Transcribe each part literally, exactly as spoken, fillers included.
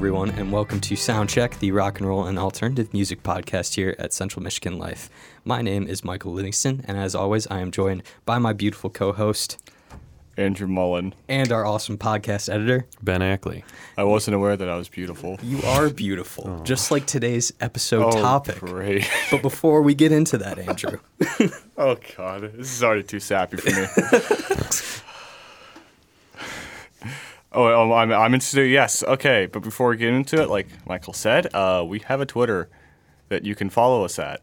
everyone, and welcome to Soundcheck, the rock and roll and alternative music podcast here at Central Michigan Life. My name is Michael Livingston, and as always, I am joined by my beautiful co-host, Andrew Mullen. And our awesome podcast editor, Ben Ackley. I wasn't aware that I was beautiful. You are beautiful, oh. just like today's episode oh, topic. Great. But before we get into that, Andrew. oh, God. This is already too sappy for me. Oh, I'm, I'm interested. Yes. Okay. But before we get into it, like Michael said, uh, we have a Twitter that you can follow us at.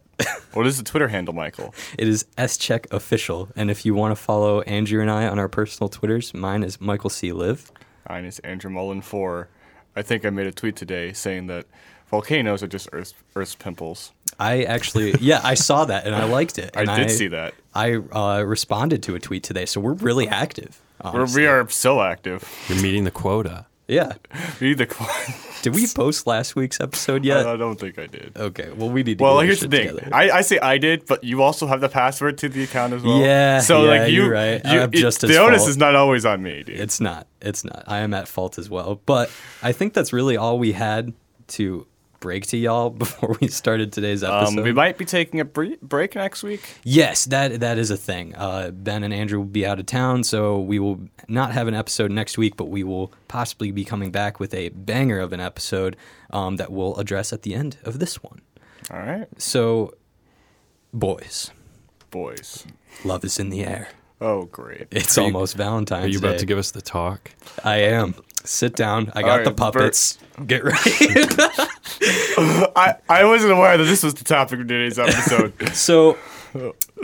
What is the Twitter handle, Michael? It is S Check Official. And if you want to follow Andrew and I on our personal Twitters, mine is Michael C. Liv. Mine is Andrew Mullen four. I think I made a tweet today saying that volcanoes are just Earth's, Earth's pimples. I actually, yeah, I saw that and I liked it. I did I, see that. I uh, responded to a tweet today, so we're really active. We're, we are so active. You're meeting the quota. Yeah. We need the quota. Did we post last week's episode yet? I, I don't think I did. Okay, well, we need to well, get this shit together. Well, here's the thing. I, I say I did, but you also have the password to the account as well. Yeah, so, yeah, like, you, you're right. You, I'm it, just as The fault. Onus is not always on me, dude. It's not. It's not. I am at fault as well. But I think that's really all we had to break to y'all before we started today's episode. Um, we might be taking a bre- break next week. Yes, that that is a thing. Uh, Ben and Andrew will be out of town, so we will not have an episode next week, but we will possibly be coming back with a banger of an episode um, that we'll address at the end of this one. All right. So, boys. Boys. Love is in the air. Oh, great. It's are almost you, Valentine's Day. Are you about Day. to give us the talk? I am. Sit down. I got right, the puppets. Bert. Get ready. I, I wasn't aware that this was the topic of today's episode. So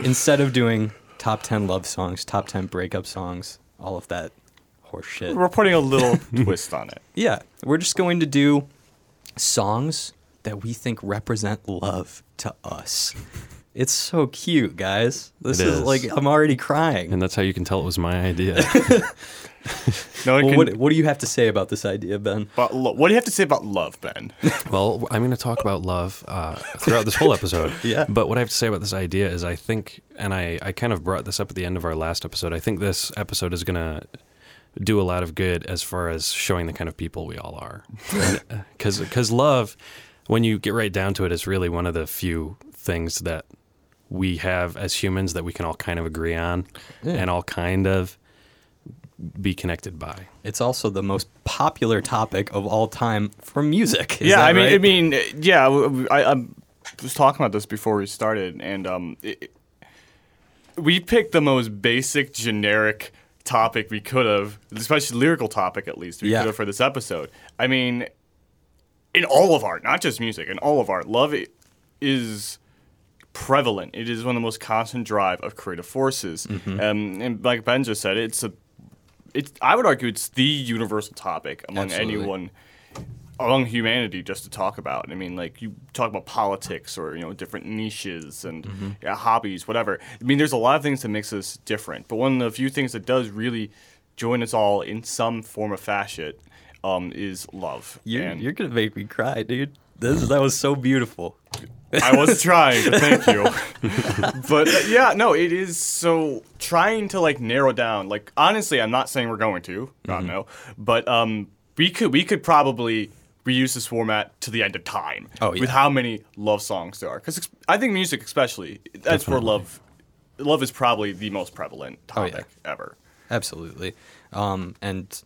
instead of doing top ten love songs, top ten breakup songs, all of that horse shit. We're putting a little twist on it. Yeah. We're just going to do songs that we think represent love to us. It's so cute, guys. This is, is like, I'm already crying. And that's how you can tell it was my idea. No, well, can... what, what do you have to say about this idea, Ben? But lo- what do you have to say about love, Ben? Well, I'm going to talk about love uh, throughout this whole episode. Yeah. But what I have to say about this idea is I think, and I, I kind of brought this up at the end of our last episode, I think this episode is going to do a lot of good as far as showing the kind of people we all are. Because because love, when you get right down to it, is really one of the few things that we have as humans that we can all kind of agree on yeah. and all kind of be connected by. It's also the most popular topic of all time for music. Is yeah, I mean, right? I mean, yeah, I, I was talking about this before we started, and um, it, we picked the most basic, generic topic we could have, especially lyrical topic at least, we yeah. could have for this episode. I mean, in all of art, not just music, in all of art, love is prevalent. It is one of the most constant drive of creative forces. Mm-hmm. Um, and like Ben just said, it's a It's, I would argue it's the universal topic among Absolutely. anyone, among humanity, just to talk about. I mean, like, you talk about politics or, you know, different niches and mm-hmm. yeah, hobbies, whatever. I mean, there's a lot of things that makes us different. But one of the few things that does really join us all in some form of facet um, is love. You're, and you're going to make me cry, dude. This That was so beautiful. I was trying, but thank you. But uh, yeah, no, it is so trying to like narrow down. Like honestly, I'm not saying we're going to. God mm-hmm. no. But um, we could we could probably reuse this format to the end of time. Oh yeah. With how many love songs there are, because ex- I think music, especially, that's Definitely. where love, love is probably the most prevalent topic oh, yeah. ever. Absolutely, um, and.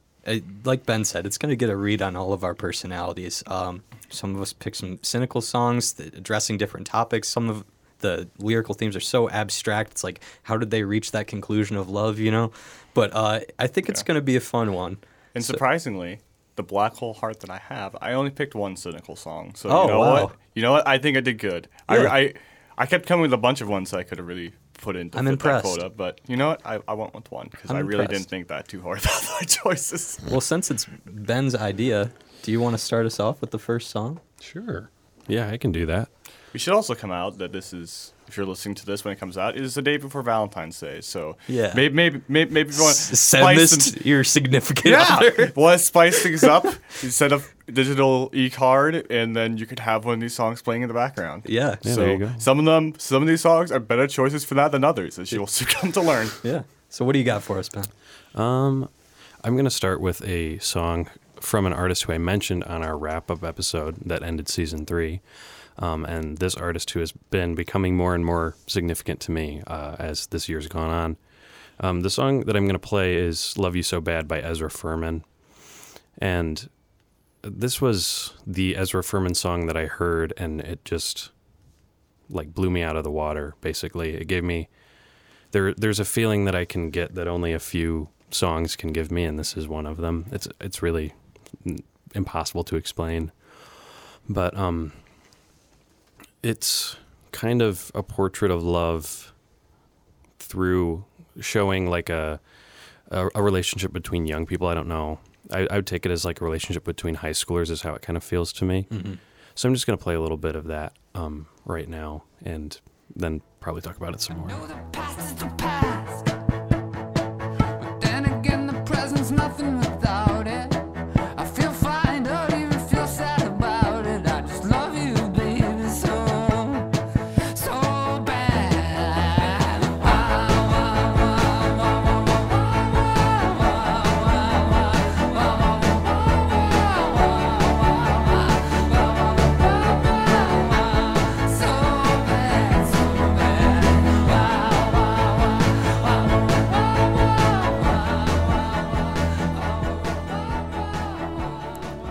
Like Ben said, it's going to get a read on all of our personalities. Um, some of us pick some cynical songs that addressing different topics. Some of the lyrical themes are so abstract. It's like, how did they reach that conclusion of love, you know? But uh, I think yeah. it's going to be a fun one. And so, surprisingly, the black hole heart that I have, I only picked one cynical song. So oh, you know wow. what? You know what? I think I did good. Yeah. I, I I kept coming with a bunch of ones that I could have really put into I'm impressed. That quota, but you know what? I, I went with one because I really impressed. didn't think that too hard about my choices. Well, since it's Ben's idea, do you want to start us off with the first song? Sure. Yeah, I can do that. We should also come out that this is, if you're listening to this when it comes out, it is the day before Valentine's Day, so yeah. maybe maybe maybe, maybe you want to S- send this and, to your significant yeah. other. Well, let's spice things up. Instead of digital e-card, and then you could have one of these songs playing in the background. Yeah, yeah so there you go. Some of them, some of these songs are better choices for that than others, as you'll soon come to learn. Yeah. So what do you got for us, Ben? Um, I'm gonna start with a song from an artist who I mentioned on our wrap-up episode that ended season three. Um, and this artist who has been becoming more and more significant to me uh, as this year's gone on. Um, the song that I'm going to play is Love You So Bad by Ezra Furman. And this was the Ezra Furman song that I heard, and it just like blew me out of the water, basically. It gave me... There, there's a feeling that I can get that only a few songs can give me, and this is one of them. It's it's really impossible to explain. But um, it's kind of a portrait of love through showing like a, a, a relationship between young people. I don't know. I, I would take it as like a relationship between high schoolers is how it kind of feels to me. Mm-hmm. So I'm just going to play a little bit of that um, right now, and then probably talk about it some more. I know the past is the past, but then again the present's nothing without it. I feel fine, don't even feel sad about it. I just love you, baby, so, so bad.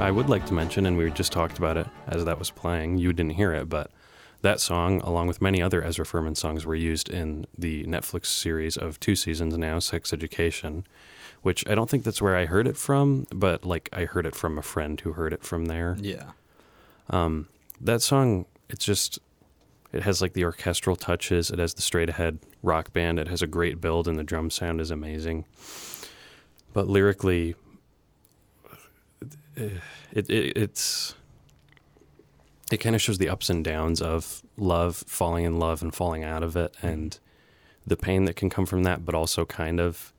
I would like to mention, and we just talked about it as that was playing, you didn't hear it, but that song, along with many other Ezra Furman songs, were used in the Netflix series of two seasons now, Sex Education, which I don't think that's where I heard it from, but like I heard it from a friend who heard it from there. Yeah. Um, that song, it's just, it has like the orchestral touches, it has the straight ahead rock band, it has a great build, and the drum sound is amazing. But lyrically... It, it it's it kind of shows the ups and downs of love, falling in love and falling out of it, and the pain that can come from that, but also kind of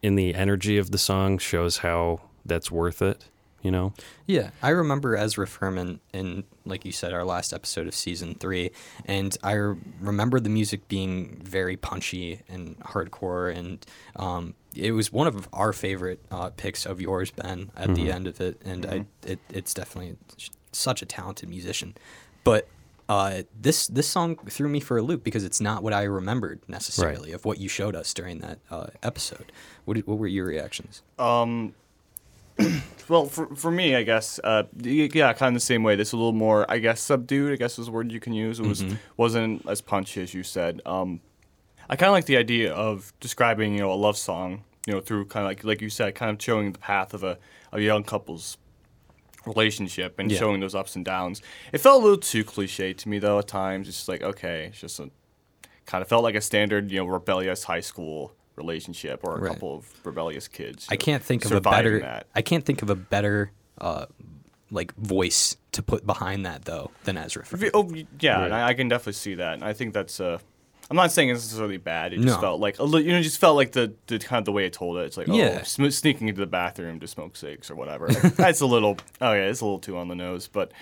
in the energy of the song shows how that's worth it, you know? Yeah, I remember Ezra Furman in, like you said, our last episode of season three, and I remember the music being very punchy and hardcore, and um it was one of our favorite uh, picks of yours, Ben, at mm-hmm. the end of it, and mm-hmm. I, it, it's definitely such a talented musician. But uh, this this song threw me for a loop because it's not what I remembered necessarily right. of what you showed us during that uh, episode. What did, what were your reactions? Um, well, for for me, I guess, uh, yeah, kind of the same way. This was a little more, I guess, subdued. I guess is the word you can use. It was mm-hmm. wasn't as punchy as you said. Um, I kind of like the idea of describing, you know, a love song, you know, through kind of like like you said, kind of showing the path of a, a young couple's relationship and yeah. showing those ups and downs. It felt a little too cliche to me though at times. It's just like, okay, it's just a, kind of felt like a standard, you know, rebellious high school relationship or a right. couple of rebellious kids. I know, can't think of a better. That. I can't think of a better. Uh, like voice to put behind that though than Ezra. Oh yeah, right. and I, I can definitely see that, and I think that's a. Uh, I'm not saying it's necessarily bad. It just no. felt like a little, you know, it just felt like the, the kind of the way I told it. It's like, yeah. oh, sm- sneaking into the bathroom to smoke cigs or whatever. Like, that's a little, oh yeah, it's a little too on the nose. But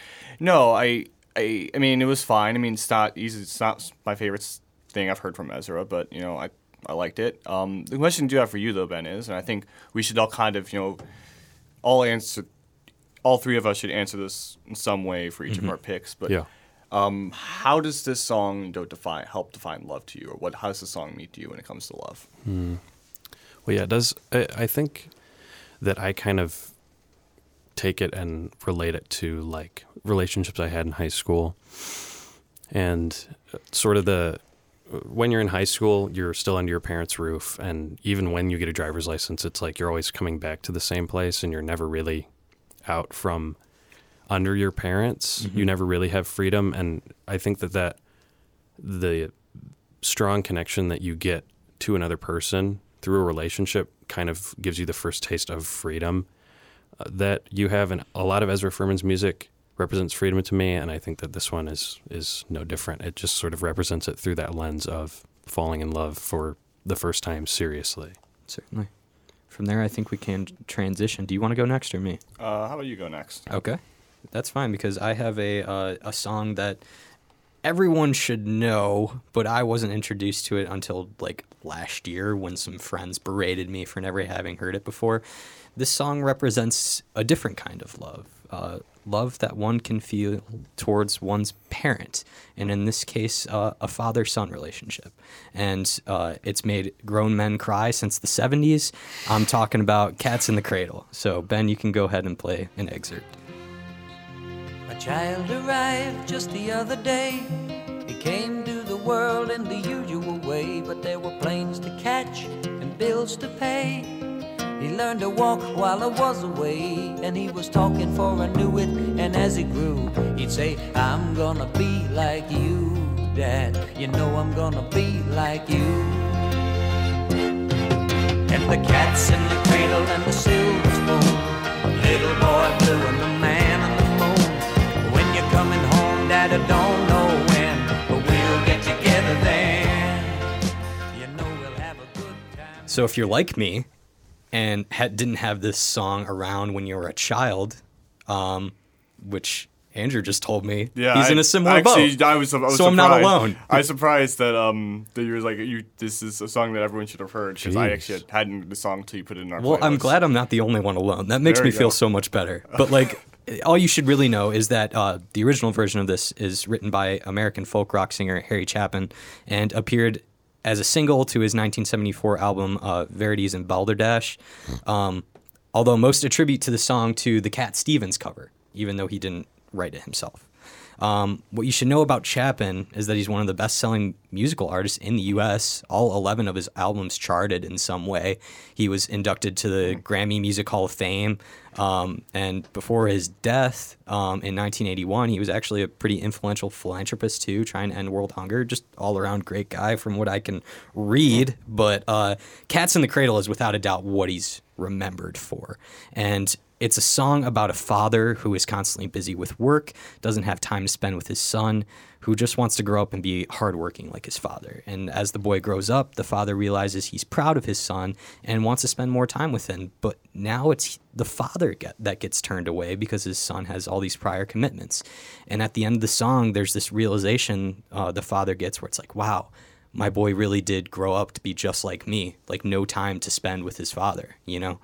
no, I, I, I mean, it was fine. I mean, it's not easy. It's not my favorite thing I've heard from Ezra, but you know, I, I liked it. Um, the question I do have for you though, Ben, is, and I think we should all kind of, you know, all answer, all three of us should answer this in some way for each mm-hmm. of our picks. But yeah. Um, how does this song define, help define love to you, or what? How does this song mean to you when it comes to love? Hmm. Well, yeah, it does. I, I think that I kind of take it and relate it to like relationships I had in high school, and sort of the when you're in high school, you're still under your parents' roof, and even when you get a driver's license, it's like you're always coming back to the same place, and you're never really out from. Under your parents, mm-hmm. you never really have freedom, and I think that, that the strong connection that you get to another person through a relationship kind of gives you the first taste of freedom uh, that you have, and a lot of Ezra Furman's music represents freedom to me, and I think that this one is is no different. It just sort of represents it through that lens of falling in love for the first time seriously. Certainly. From there, I think we can transition. Do you want to go next or me? Uh, how about you go next? Okay. That's fine because I have a uh, a song that everyone should know, but I wasn't introduced to it until like last year when some friends berated me for never having heard it before. This song represents a different kind of love, uh, love that one can feel towards one's parent, and in this case, uh, a father-son relationship. And uh, it's made grown men cry since the seventies. I'm talking about Cats in the Cradle. So, Ben, you can go ahead and play an excerpt. My child arrived just the other day. He came to the world in the usual way, but there were planes to catch and bills to pay. He learned to walk while I was away, and he was talking for I knew it, and as he grew, he'd say, I'm gonna be like you, Dad, you know I'm gonna be like you. And the cat's in the cradle and the silver spoon, little boy blue and the man on the moon. When you're coming home, Dad, I don't know when, but we'll get together then. You know we'll have a good time. So if you're like me, and had, didn't have this song around when you were a child, um, which Andrew just told me. Yeah, he's I, in a similar actually, boat. I was, I was so surprised. I'm not alone. I was surprised that um that you were like, you, this is a song that everyone should have heard, because I actually hadn't heard the song until you put it in our Well, playlist. I'm glad I'm not the only one alone. That makes there me feel go. so much better. But like, all you should really know is that uh, the original version of this is written by American folk rock singer Harry Chapin and appeared as a single to his nineteen seventy-four album, uh, Verities and Balderdash, um, although most attribute to the song to the Cat Stevens cover, even though he didn't write it himself. Um, what you should know about Chapin is that he's one of the best-selling musical artists in the U S All eleven of his albums charted in some way. He was inducted to the Grammy Music Hall of Fame, um, and before his death um, in nineteen eighty-one, he was actually a pretty influential philanthropist, too, trying to end world hunger. Just all-around great guy from what I can read, but uh, Cats in the Cradle is without a doubt what he's remembered for, and it's a song about a father who is constantly busy with work, doesn't have time to spend with his son, who just wants to grow up and be hardworking like his father. And as the boy grows up, the father realizes he's proud of his son and wants to spend more time with him. But now it's the father get, that gets turned away because his son has all these prior commitments. And at the end of the song, there's this realization uh, the father gets where it's like, wow, my boy really did grow up to be just like me, like no time to spend with his father, you know?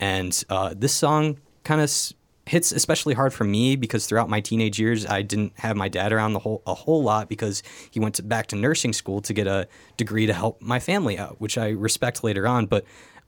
And uh, this song kind of s- hits especially hard for me because throughout my teenage years, I didn't have my dad around the whole a whole lot because he went to, back to nursing school to get a degree to help my family out, which I respect later on. But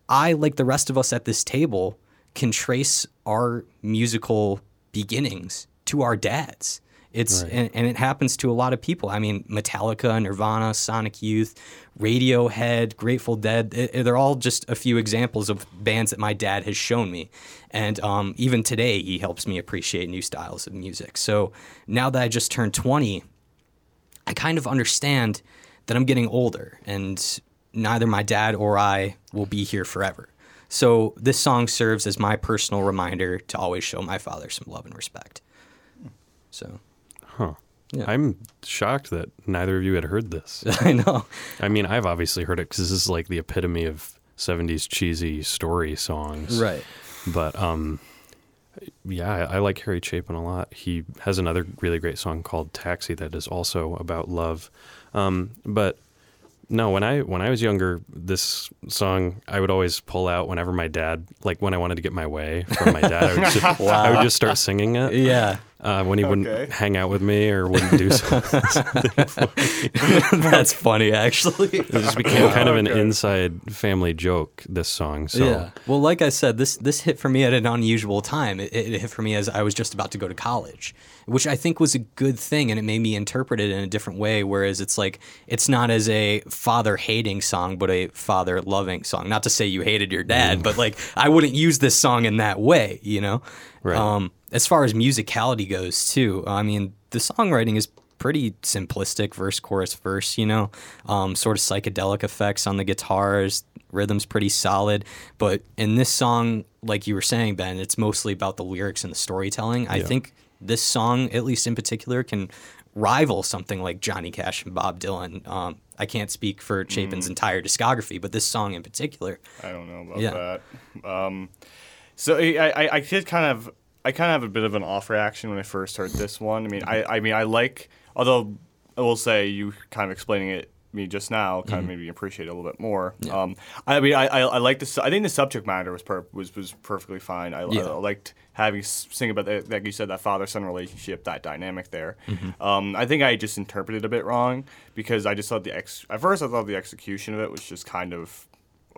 I, like the rest of us at this table, can trace our musical beginnings to our dads. It's right. and, and it happens to a lot of people. I mean, Metallica, Nirvana, Sonic Youth, Radiohead, Grateful Dead, it, they're all just a few examples of bands that my dad has shown me. And um, even today, he helps me appreciate new styles of music. So now that I just turned twenty, I kind of understand that I'm getting older, and neither my dad or I will be here forever. So this song serves as my personal reminder to always show my father some love and respect. So... Huh. Yeah. I'm shocked that neither of you had heard this. I know. I mean, I've obviously heard it because this is like the epitome of seventies cheesy story songs. Right. But, um, yeah, I, I like Harry Chapin a lot. He has another really great song called Taxi that is also about love. Um, but, no, when I when I was younger, this song I would always pull out whenever my dad, like when I wanted to get my way from my dad, I would just, wow. I would just start singing it. Yeah. Uh, when he okay. wouldn't hang out with me or wouldn't do something. That's funny, actually. It just became kind of an okay. inside family joke, this song. So. Yeah. Well, like I said, this this hit for me at an unusual time. It, it hit for me as I was just about to go to college, which I think was a good thing, and it made me interpret it in a different way, whereas it's like, it's not as a father-hating song, but a father-loving song. Not to say you hated your dad, mm. but like, I wouldn't use this song in that way, you know? Right. Um, as far as musicality goes, too, I mean, the songwriting is pretty simplistic, verse, chorus, verse, you know, um, sort of psychedelic effects on the guitars, rhythm's pretty solid. But in this song, like you were saying, Ben, it's mostly about the lyrics and the storytelling. Yeah. I think this song, at least in particular, can rival something like Johnny Cash and Bob Dylan. Um, I can't speak for Chapin's mm. entire discography, but this song in particular. I don't know about yeah. that. Um So I, I, I did kind of I kind of have a bit of an off reaction when I first heard this one. I mean I I mean I like although I will say you kind of explaining it me just now kind mm-hmm. of made me appreciate it a little bit more. Yeah. Um, I mean, I, I, I like this. I think the subject matter was per, was was perfectly fine. I, yeah. I, I liked having sing about that, like you said, that father-son relationship, that dynamic there. Mm-hmm. Um, I think I just interpreted a bit wrong because I just thought the ex. At first, I thought the execution of it was just kind of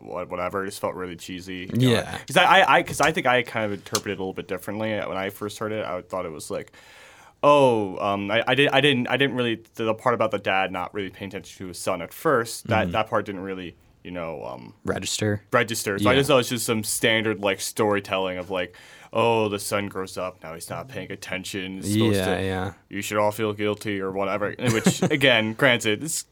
whatever. It just felt really cheesy. You know? Yeah, because I because I, I, I think I kind of interpreted it a little bit differently when I first heard it. I thought it was like. Oh, um, I, I, did, I didn't. I didn't really. The part about the dad not really paying attention to his son at first. That mm-hmm. that part didn't really, you know, um, register. Register. So yeah. I just thought it was just some standard like storytelling of like, oh, the son grows up now. He's not paying attention. He's supposed yeah, to, yeah. You should all feel guilty or whatever. Which again, granted, it's,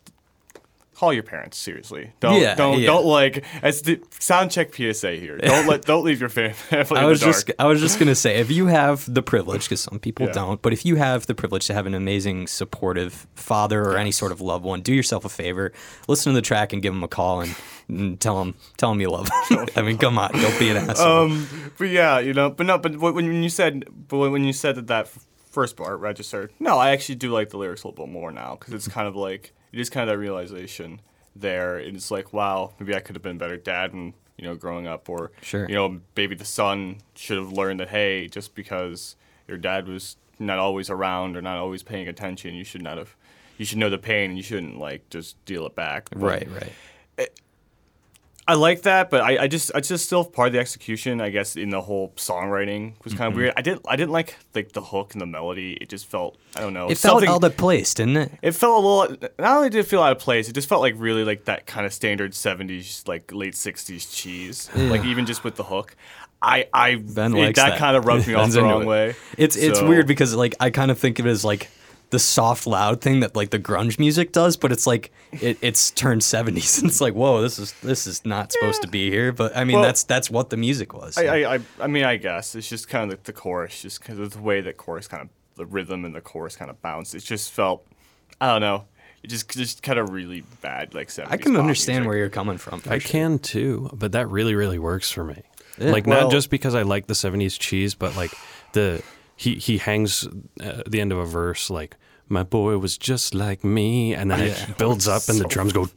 call your parents seriously. Don't yeah, don't yeah. don't like. As the sound check P S A here. Don't let don't leave your family in the I was dark. just I was just gonna say if you have the privilege, because some people yeah. don't, but if you have the privilege to have an amazing, supportive father or yes. any sort of loved one, do yourself a favor, listen to the track and give him a call and, and tell him tell him you love him. I mean, come on, don't be an asshole. Um, but yeah, you know, but no, but when you said, but when you said that that first part registered, no, I actually do like the lyrics a little bit more now because it's kind of like. It is kind of that realization there. It's like, wow, maybe I could have been a better dad and, you know, growing up. Or, sure. you know, maybe the son should have learned that, hey, just because your dad was not always around or not always paying attention, you should not have, you should know the pain and you shouldn't, like, just deal it back. But right, right. It, I like that, but I, I just, I just still part of the execution, I guess, in the whole songwriting was kind mm-hmm. of weird. I didn't, I didn't like like the hook and the melody. It just felt, I don't know. It felt out of place, didn't it? It felt a little. Not only did it feel out of place, it just felt like really like that kind of standard seventies, like late sixties cheese. Yeah. Like even just with the hook, I, I ben it, likes that, that kind of rubbed me off the wrong it. way. It's, so. It's weird because like I kind of think of it as like. The soft loud thing that like the grunge music does, but it's like it, it's turned seventies and it's like, whoa, this is this is not supposed yeah. to be here. But I mean, well, that's that's what the music was. So. I, I I mean, I guess it's just kind of like the chorus, just because of the way that chorus kind of the rhythm and the chorus kind of bounced. It just felt, I don't know, it just just kind of really bad like seventies. I can understand music. Where you're coming from. I sure. can too, but that really really works for me. Yeah, like well, not just because I like the seventies cheese, but like the he he hangs uh, the end of a verse like. My boy was just like me, and then yeah. it builds up, and so the drums go.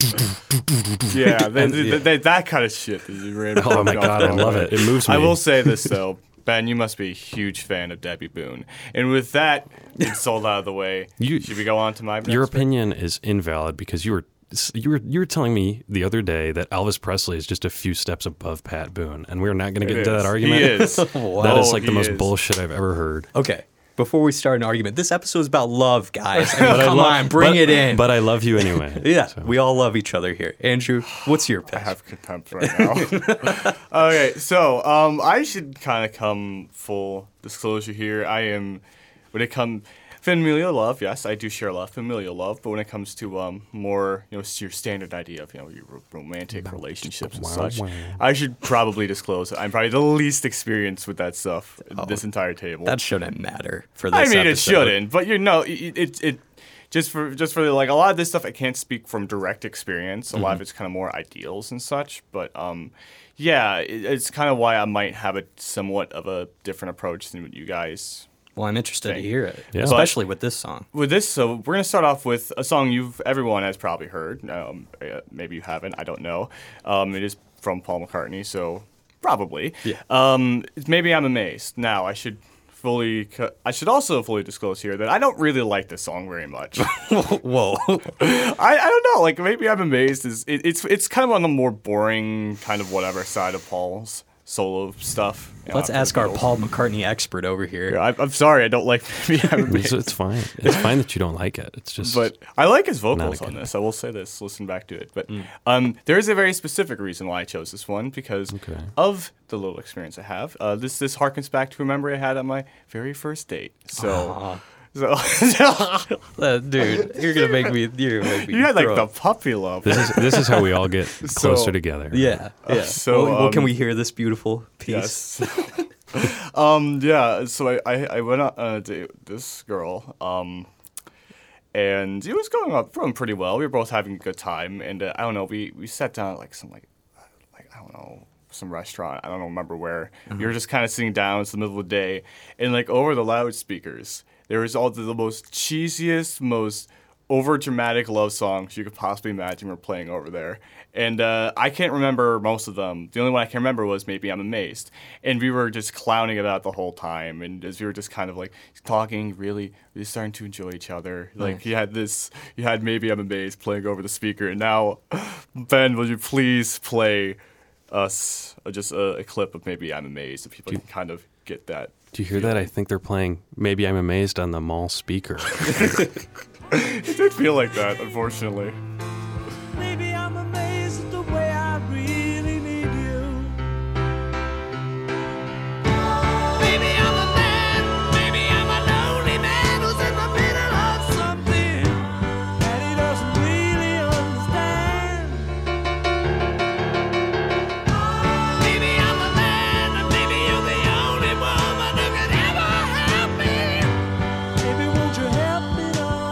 yeah, they, they, yeah. They, that kind of shit. Oh my god, I love it. It moves me. I will say this though, Ben, you must be a huge fan of Debbie Boone, and with that being sold out of the way, you, should we go on to my? Your opinion bit? Is invalid because you were you were you were telling me the other day that Elvis Presley is just a few steps above Pat Boone, and we're not going to get into that argument. He is. Wow. That is like the most is. bullshit I've ever heard. Okay. Before we start an argument, this episode is about love, guys. I mean, but come I love, on, bring but, it in. But I love you anyway. yeah, so. We all love each other here. Andrew, what's your pick? I have contempt right now. Okay, so um, I should kind of come full disclosure here. I am, when it comes, familial love, yes, I do share love, familial love. But when it comes to um, more, you know, your standard idea of, you know, your romantic relationships and such, I should probably disclose I'm probably the least experienced with that stuff oh, this entire table. That shouldn't matter for this I mean, episode. It shouldn't, but, you know, it, it, it just for, just for like, a lot of this stuff I can't speak from direct experience. A mm-hmm. lot of it's kind of more ideals and such, but... um. Yeah, it, it's kind of why I might have a somewhat of a different approach than what you guys. Well, I'm interested think. to hear it, yeah. especially but with this song. With this, so we're gonna start off with a song you've everyone has probably heard. Um, maybe you haven't. I don't know. Um, it is from Paul McCartney, so probably. Yeah. Um, maybe I'm amazed. Now I should. Fully, I should also fully disclose here that I don't really like this song very much. Whoa, I, I don't know. Like maybe I'm amazed. Is it, it's it's kind of on the more boring kind of whatever side of Paul's solo stuff. Let's know, ask our Paul McCartney expert over here. Yeah, I, I'm sorry, I don't like. Maybe I'm amazed. It's fine. It's fine that you don't like it. It's just. But I like his vocals on this. I will say this. Listen back to it. But mm. um, there is a very specific reason why I chose this one because okay. of. The little experience I have. Uh, this this harkens back to a memory I had on my very first date. So, so uh, dude, you're gonna make me. You're gonna make me. You had like the puppy love. This is this is how we all get closer so, together. Yeah. yeah. Uh, so well, um, well, can we hear this beautiful piece? Yes. um. Yeah. So I, I, I went on a date with this girl. Um. And it was going up going pretty well. We were both having a good time. And uh, I don't know. We we sat down at like some like like I don't know. some restaurant, I don't remember where. Mm-hmm. We were just kind of sitting down, it's the middle of the day, and like over the loudspeakers, there was all the, the most cheesiest, most overdramatic love songs you could possibly imagine were playing over there. And uh, I can't remember most of them. The only one I can remember was maybe I'm Amazed. And we were just clowning about the whole time. And as we were just kind of like talking, really, really starting to enjoy each other. Nice. Like you had this, you had maybe I'm Amazed playing over the speaker. And now, Ben, will you please play us just a, a clip of maybe I'm Amazed so people you- can kind of get that. Do you hear that? I think they're playing Maybe I'm Amazed on the mall speaker. It did feel like that, unfortunately. Maybe I'm amazed at the way I really need you. Maybe I'm a man, maybe I'm a lonely man who's in the middle of something that he doesn't really understand. Maybe I'm a man, and maybe you're the only woman who could ever help me. Maybe won't you help me on?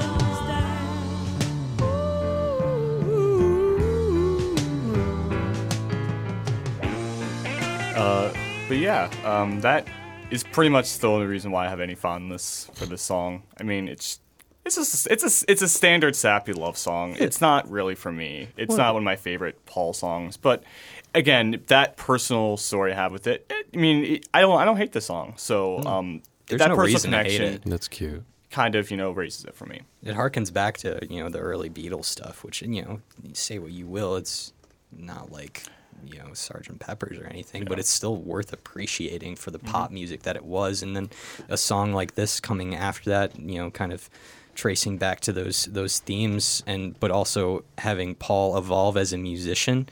Uh, but yeah, um, that is pretty much the only reason why I have any fondness for this song. I mean, it's it's just, it's a it's a standard sappy love song. It's not really for me. It's well, not one of my favorite Paul songs. But again, that personal story I have with it. it I mean, it, I don't I don't hate the song. So um, there's that no personal reason connection. To hate it. That's cute. Kind of, you know, raises it for me. It harkens back to, you know, the early Beatles stuff, which, you know, you say what you will, it's not like, you know, Sergeant Pepper's or anything, yeah. but it's still worth appreciating for the mm-hmm. pop music that it was. And then a song like this coming after that, you know, kind of tracing back to those those themes, and but also having Paul evolve as a musician,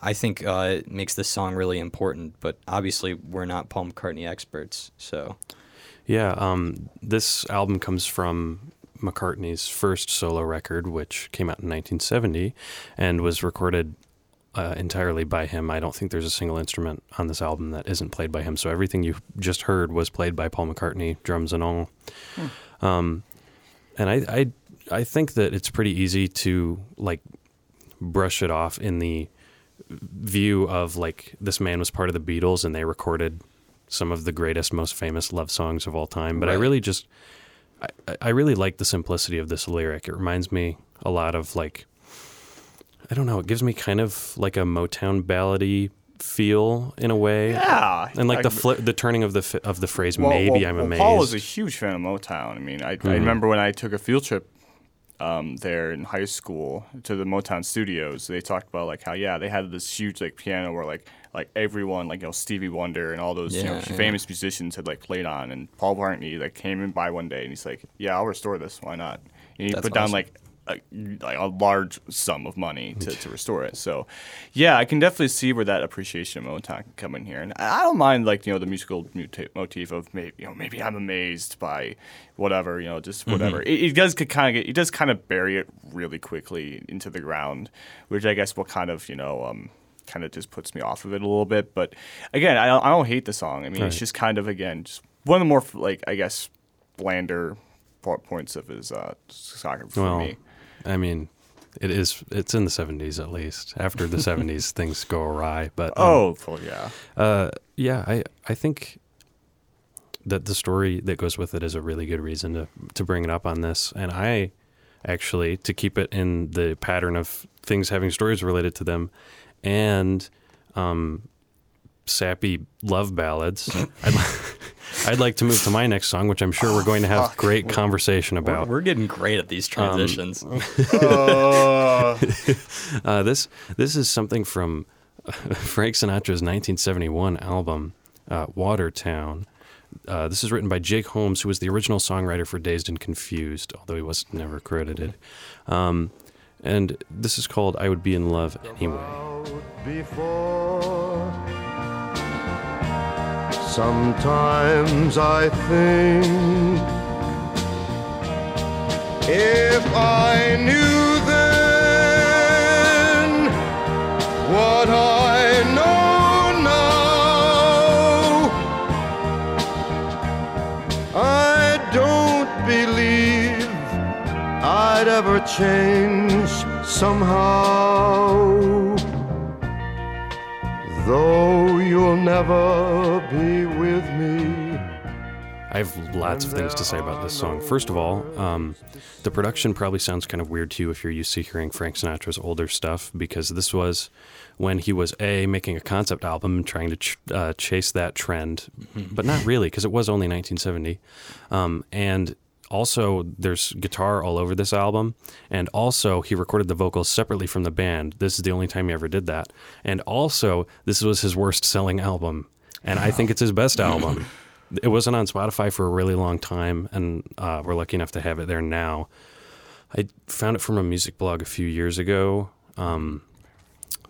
I think uh, it makes this song really important. But obviously, we're not Paul McCartney experts, so... Yeah, um, this album comes from McCartney's first solo record, which came out in nineteen seventy and was recorded uh, entirely by him. I don't think there's a single instrument on this album that isn't played by him. So everything you just heard was played by Paul McCartney, drums and all. Hmm. Um, and I, I, I think that it's pretty easy to like brush it off in the view of like this man was part of the Beatles and they recorded some of the greatest, most famous love songs of all time. But right. I really just, I, I really like the simplicity of this lyric. It reminds me a lot of like, I don't know, it gives me kind of like a Motown ballady feel in a way. Yeah. And like I, the fl- the turning of the of the phrase, well, maybe well, I'm well, amazed. Paul is a huge fan of Motown. I mean, I, mm-hmm. I remember when I took a field trip um, there in high school to the Motown studios, they talked about like how, yeah, they had this huge like piano where like, like everyone, like you know, Stevie Wonder and all those yeah, you know, yeah. famous musicians had like played on, and Paul McCartney like came in by one day and he's like, "Yeah, I'll restore this. Why not?" And he That's put awesome. down like a, like a large sum of money to, to restore it. So, yeah, I can definitely see where that appreciation of Motown can come in here, and I don't mind like you know the musical muta- motif of maybe you know maybe I'm amazed by whatever you know just whatever. Mm-hmm. It, it does kind of it does kind of bury it really quickly into the ground, which I guess will kind of you know. Um, kind of just puts me off of it a little bit. But again, I don't, I don't hate the song. I mean, right. it's just kind of, again, just one of the more, like, I guess, blander points of his uh, soccer for well, me. I mean, it is, it's in the seventies at least. After the seventies, things go awry. But um, Oh, well, yeah. Uh, yeah, I, I think that the story that goes with it is a really good reason to, to bring it up on this. And I actually, to keep it in the pattern of things having stories related to them, and um, sappy love ballads. I'd, li- I'd like to move to my next song, which I'm sure oh, we're going to have fuck. great we're, conversation about. We're getting great at these transitions. Um, uh. uh, this this is something from Frank Sinatra's nineteen seventy-one album, uh, Watertown. Uh, this is written by Jake Holmes, who was the original songwriter for Dazed and Confused, although he was never credited. Um, and this is called I Would Be in Love Anyway. Before, sometimes I think if I knew then what I know now, I don't believe I'd ever change somehow. Though you'll never be with me. I have lots of things to say about this song. First of all, um, the production probably sounds kind of weird to you if you're used to hearing Frank Sinatra's older stuff, because this was when he was, A, making a concept album and trying to ch- uh, chase that trend, but not really, because it was only nineteen seventy. Um, and also, there's guitar all over this album, and also he recorded the vocals separately from the band. This is the only time he ever did that. And also, this was his worst-selling album, and wow. I think it's his best album. It wasn't on Spotify for a really long time, and uh, we're lucky enough to have it there now. I found it from a music blog a few years ago. Um,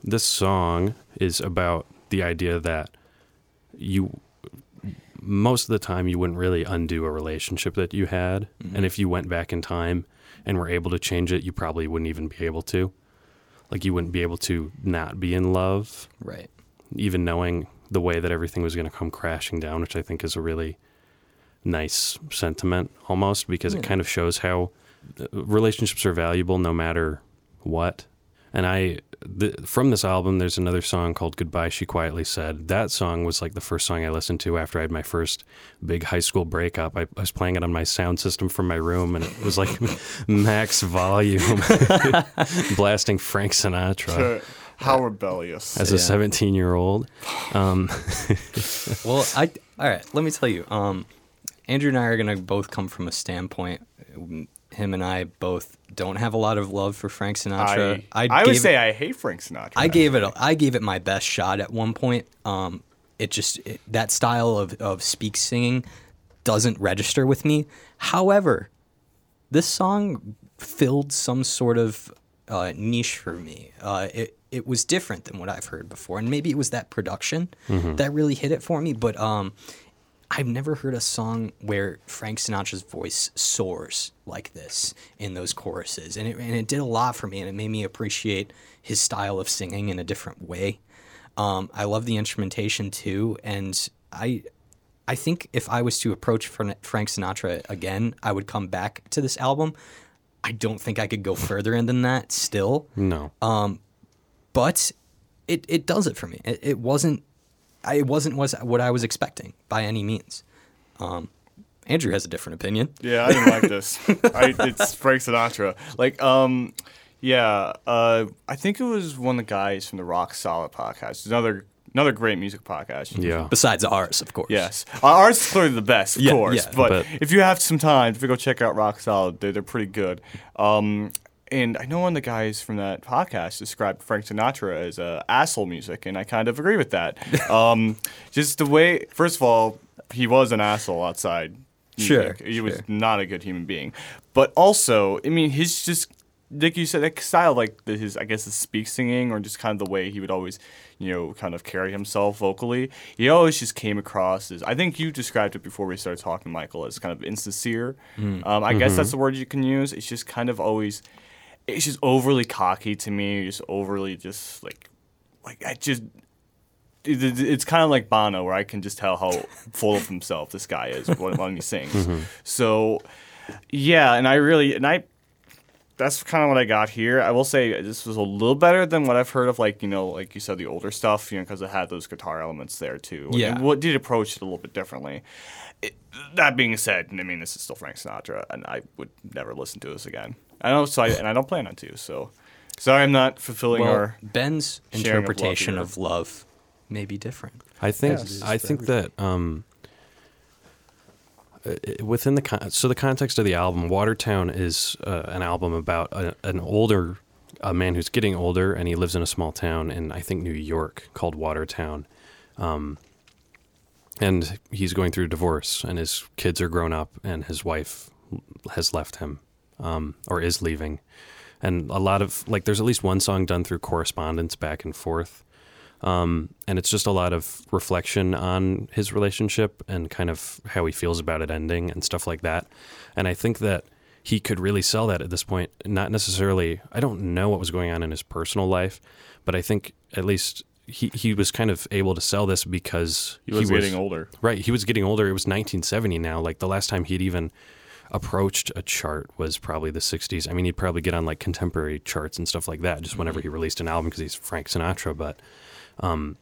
this song is about the idea that you... most of the time you wouldn't really undo a relationship that you had. Mm-hmm. And if you went back in time and were able to change it, you probably wouldn't even be able to. Like, you wouldn't be able to not be in love. Right. Even knowing the way that everything was going to come crashing down, which I think is a really nice sentiment almost, because yeah. it kind of shows how relationships are valuable no matter what. And I, th- from this album, there's another song called Goodbye, She Quietly Said. That song was like the first song I listened to after I had my first big high school breakup. I, I was playing it on my sound system from my room, and it was like max volume, blasting Frank Sinatra. How rebellious. As a seventeen-year-old. Um, well, I, all right, let me tell you. Um, Andrew and I are going to both come from a standpoint. Him and I both don't have a lot of love for Frank Sinatra. I, I, I would say it, I hate Frank Sinatra. I gave it a, I gave it my best shot at one point. Um, it just it, that style of, of speak singing doesn't register with me. However, this song filled some sort of uh, niche for me. Uh, it it was different than what I've heard before, and maybe it was that production mm-hmm. that really hit it for me. But um, I've never heard a song where Frank Sinatra's voice soars like this in those choruses. And it, and it did a lot for me, and it made me appreciate his style of singing in a different way. Um, I love the instrumentation, too. And I I think if I was to approach Frank Sinatra again, I would come back to this album. I don't think I could go further in than that still. No. Um, but it, it does it for me. It, it wasn't. It wasn't was what I was expecting by any means. Um, Andrew has a different opinion. Yeah, I didn't like this. I, it's Frank Sinatra. Like, um, yeah, uh, I think it was one of the guys from the Rock Solid podcast. Another another great music podcast. Yeah. Besides ours, of course. Yes, uh, ours is clearly the best, of yeah, course. Yeah, but, but if you have some time, if you go check out Rock Solid, they're, they're pretty good. Um, And I know one of the guys from that podcast described Frank Sinatra as uh, asshole music, and I kind of agree with that. Um, just the way, first of all, he was an asshole outside music. Sure, he sure. was not a good human being. But also, I mean, his just, like you said, that style, like his, I guess, his speak singing, or just kind of the way he would always, you know, kind of carry himself vocally. He always just came across as, I think you described it before we started talking, Michael, as kind of insincere. Mm. Um, I mm-hmm. guess that's the word you can use. It's just kind of always... It's just overly cocky to me. Just overly, just like, like I just. It, it, it's kind of like Bono, where I can just tell how full of himself this guy is when he sings. Mm-hmm. So, yeah, and I really and I. That's kind of what I got here. I will say this was a little better than what I've heard of, like, you know, like you said, the older stuff, you know, because it had those guitar elements there too. Yeah, it did approach it a little bit differently. It, that being said, I mean, this is still Frank Sinatra, and I would never listen to this again. I don't, so I, and I don't plan on to. So, sorry, I'm not fulfilling well, our Ben's interpretation of love, of love may be different. I think. Yeah, I think everything. that um, within the con- so the context of the album, Watertown is uh, an album about a, an older a man who's getting older, and he lives in a small town in I think New York called Watertown, um, and he's going through a divorce, and his kids are grown up, and his wife has left him. Um, or is leaving. And a lot of, like, there's at least one song done through correspondence back and forth. Um, and it's just a lot of reflection on his relationship and kind of how he feels about it ending and stuff like that. And I think that he could really sell that at this point. Not necessarily, I don't know what was going on in his personal life, but I think at least he, he was kind of able to sell this because he was, he was getting older. Right. He was getting older. It was nineteen seventy now. Like, the last time he'd even approached a chart was probably the sixties. I mean, he'd probably get on like contemporary charts and stuff like that just whenever he released an album because he's Frank Sinatra, but um,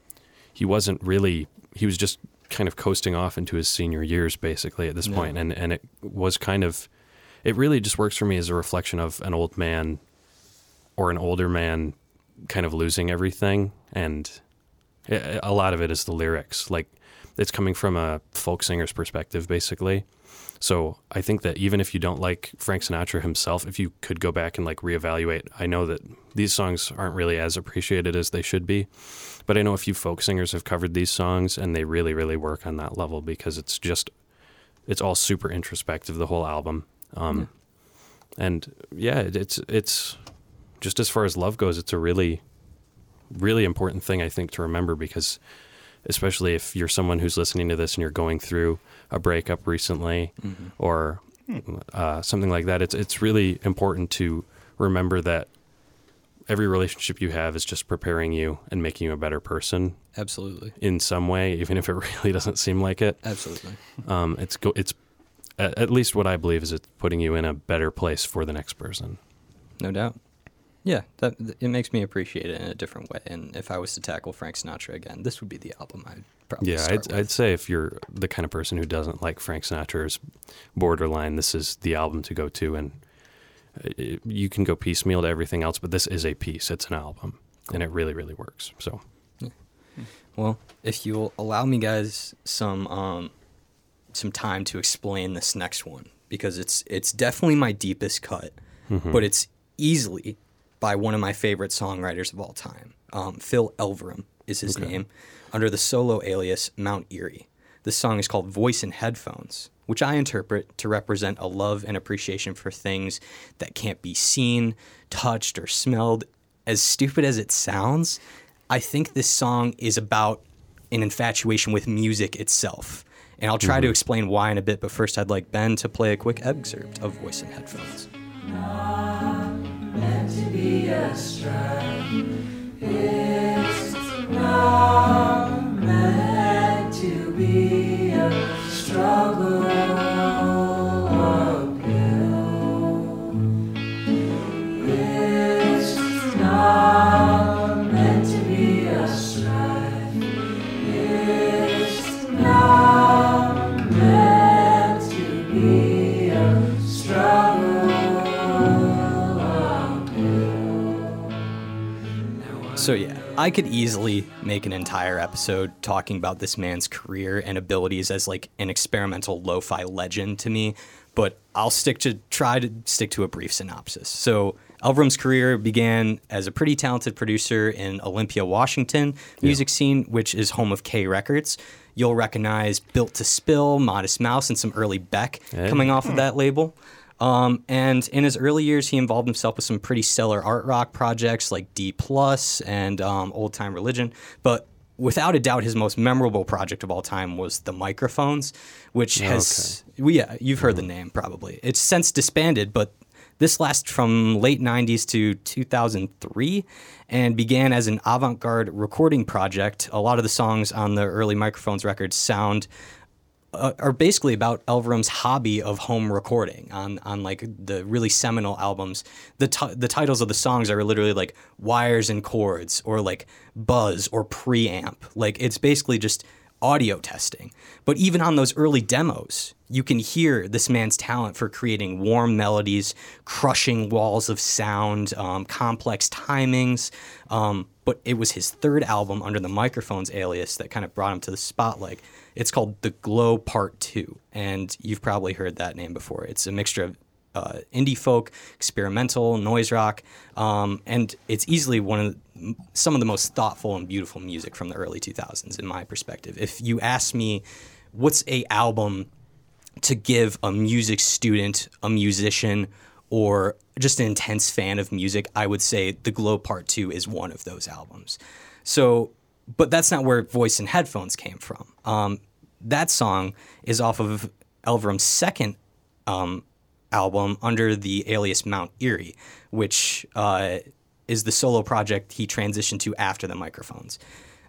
he wasn't really, he was just kind of coasting off into his senior years, basically, at this yeah. point. And, and it was kind of, it really just works for me as a reflection of an old man or an older man kind of losing everything. And it, a lot of it is the lyrics. Like, it's coming from a folk singer's perspective, basically. So I think that even if you don't like Frank Sinatra himself, if you could go back and like reevaluate, I know that these songs aren't really as appreciated as they should be, but I know a few folk singers have covered these songs and they really, really work on that level because it's just, it's all super introspective, the whole album. Um, yeah. And yeah, it's, it's just as far as love goes, it's a really, really important thing I think to remember because especially if you're someone who's listening to this and you're going through a breakup recently mm-hmm. or uh, something like that, it's it's really important to remember that every relationship you have is just preparing you and making you a better person. Absolutely. In some way, even if it really doesn't seem like it. Absolutely. Um, it's go- it's at least what I believe is it's putting you in a better place for the next person. No doubt. Yeah, that it makes me appreciate it in a different way. And if I was to tackle Frank Sinatra again, this would be the album I'd probably yeah, start I'd, with. Yeah, I'd say if you're the kind of person who doesn't like Frank Sinatra's borderline, this is the album to go to. And it, you can go piecemeal to everything else, but this is a piece. It's an album. Cool. And it really, really works. So, yeah. Well, if you'll allow me guys some um, some time to explain this next one, because it's, it's definitely my deepest cut, mm-hmm. but it's easily... by one of my favorite songwriters of all time. Um, Phil Elverum is his okay. name, under the solo alias Mount Eerie. This song is called Voice in Headphones, which I interpret to represent a love and appreciation for things that can't be seen, touched, or smelled. As stupid as it sounds, I think this song is about an infatuation with music itself. And I'll try mm-hmm. to explain why in a bit, but first I'd like Ben to play a quick excerpt of Voice in Headphones. No. Meant to be a strife, it's not meant to be a struggle, a pill. It's not meant to be a strife, it's not meant to be a struggle. So yeah, I could easily make an entire episode talking about this man's career and abilities as like an experimental lo-fi legend to me, but I'll stick to try to stick to a brief synopsis. So Elverum's career began as a pretty talented producer in Olympia, Washington music yeah. scene, which is home of K Records. You'll recognize Built to Spill, Modest Mouse, and some early Beck hey. coming off of that label. Um, and in his early years, he involved himself with some pretty stellar art rock projects like D plus and um, Old Time Religion. But without a doubt, his most memorable project of all time was The Microphones, which has... Okay. Well, yeah, you've heard mm-hmm. the name probably. It's since disbanded, but this lasted from late nineties to two thousand three and began as an avant-garde recording project. A lot of the songs on the early Microphones records sound... are basically about Elverum's hobby of home recording on, on like the really seminal albums. The t- the titles of the songs are literally like Wires and Chords or like Buzz or Preamp. Like it's basically just audio testing. But even on those early demos, you can hear this man's talent for creating warm melodies, crushing walls of sound, um, complex timings. Um, but it was his third album under the Microphones alias that kind of brought him to the spotlight. It's called The Glow Part Two, and you've probably heard that name before. It's a mixture of uh, indie folk, experimental, noise rock, um, and it's easily one of the, some of the most thoughtful and beautiful music from the early two thousands, in my perspective. If you ask me, what's a album to give a music student, a musician, or just an intense fan of music, I would say The Glow Part Two is one of those albums. So. But that's not where Voice in Headphones came from. Um, that song is off of Elverum's second um, album under the alias Mount Eerie, which uh, is the solo project he transitioned to after the Microphones.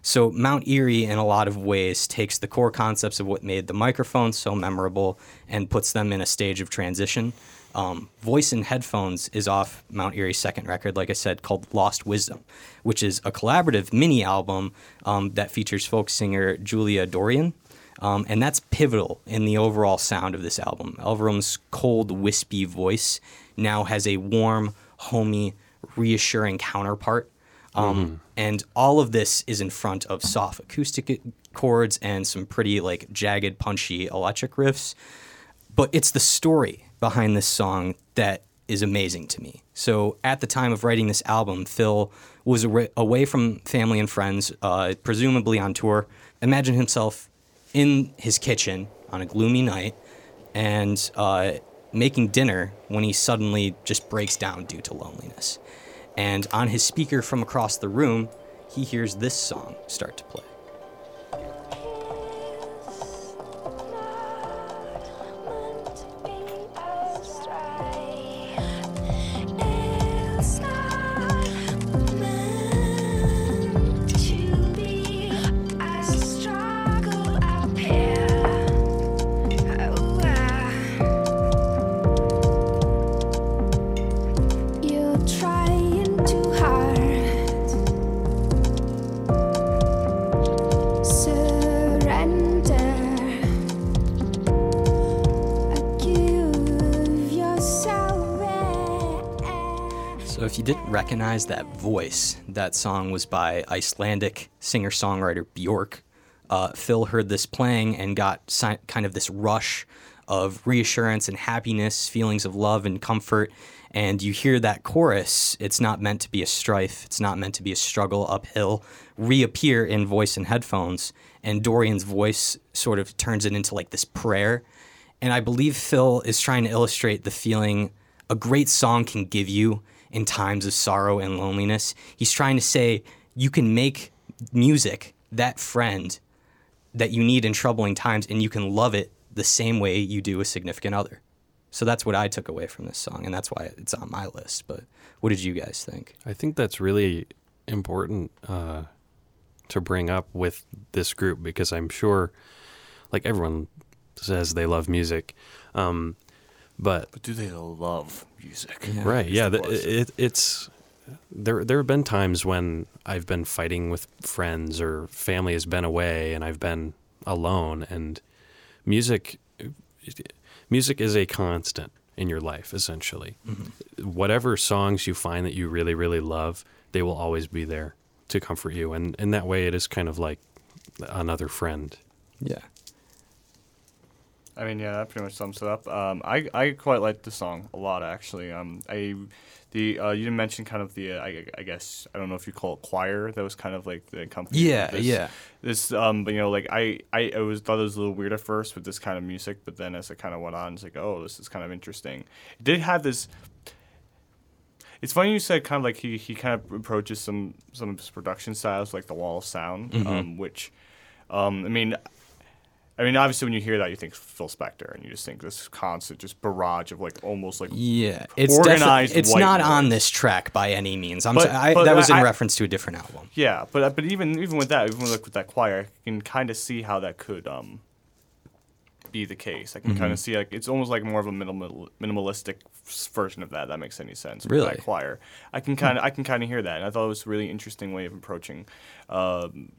So Mount Eerie, in a lot of ways, takes the core concepts of what made the Microphones so memorable and puts them in a stage of transition. Um, Voice in Headphones is off Mount Erie's second record, like I said, called Lost Wisdom, which is a collaborative mini album um, that features folk singer Julia Dorian, Um, and that's pivotal in the overall sound of this album. Elverum's cold, wispy voice now has a warm, homey, reassuring counterpart. Um, mm. And all of this is in front of soft acoustic chords and some pretty like jagged, punchy electric riffs. But it's the story behind this song that is amazing to me. So at the time of writing this album, Phil was ar- away from family and friends, uh, presumably on tour. Imagine himself in his kitchen on a gloomy night and uh, making dinner when he suddenly just breaks down due to loneliness. And on his speaker from across the room, he hears this song start to play. Didn't recognize that voice. That song was by Icelandic singer-songwriter Björk. Uh, Phil heard this playing and got si- kind of this rush of reassurance and happiness, feelings of love and comfort. And you hear that chorus, it's not meant to be a strife, it's not meant to be a struggle uphill, reappear in voice and headphones. And Dorian's voice sort of turns it into like this prayer. And I believe Phil is trying to illustrate the feeling a great song can give you in times of sorrow and loneliness. He's trying to say you can make music that friend that you need in troubling times, and you can love it the same way you do a significant other. So that's what I took away from this song, and that's why it's on my list. But what did you guys think? I think that's really important uh, to bring up with this group, because I'm sure, like, everyone says they love music, um, But, but do they love music? Yeah. Right, yeah. Th- it, it's there. There have been times when I've been fighting with friends or family has been away, and I've been alone. And music, music is a constant in your life, essentially. Mm-hmm. Whatever songs you find that you really, really love, they will always be there to comfort you. And in that way, it is kind of like another friend. Yeah. I mean, yeah, that pretty much sums it up. Um, I I quite liked the song a lot, actually. Um, I the uh, you didn't mention kind of the uh, I, I guess I don't know if you call it choir that was kind of like the company. Yeah, this, yeah. This um, but you know, like I I always thought it was a little weird at first with this kind of music, but then as it kind of went on, it's like, oh, this is kind of interesting. It did have this. It's funny you said kind of like he he kind of approaches some some of his production styles like the wall of sound, mm-hmm. um, which, um, I mean. I mean, obviously, when you hear that, you think Phil Spector, and you just think this constant just barrage of like almost like yeah, it's organized. It's white not noise. On this track by any means. I'm but, sorry, I, but that was in I, reference to a different album. Yeah, but but even even with that, even with, like, with that choir, I can kind of see how that could um, be the case. I can mm-hmm. kind of see like it's almost like more of a minimal, minimalistic version of that. If that makes any sense? Really, that choir. I can kind of mm-hmm. I can kind of hear that, and I thought it was a really interesting way of approaching. Um,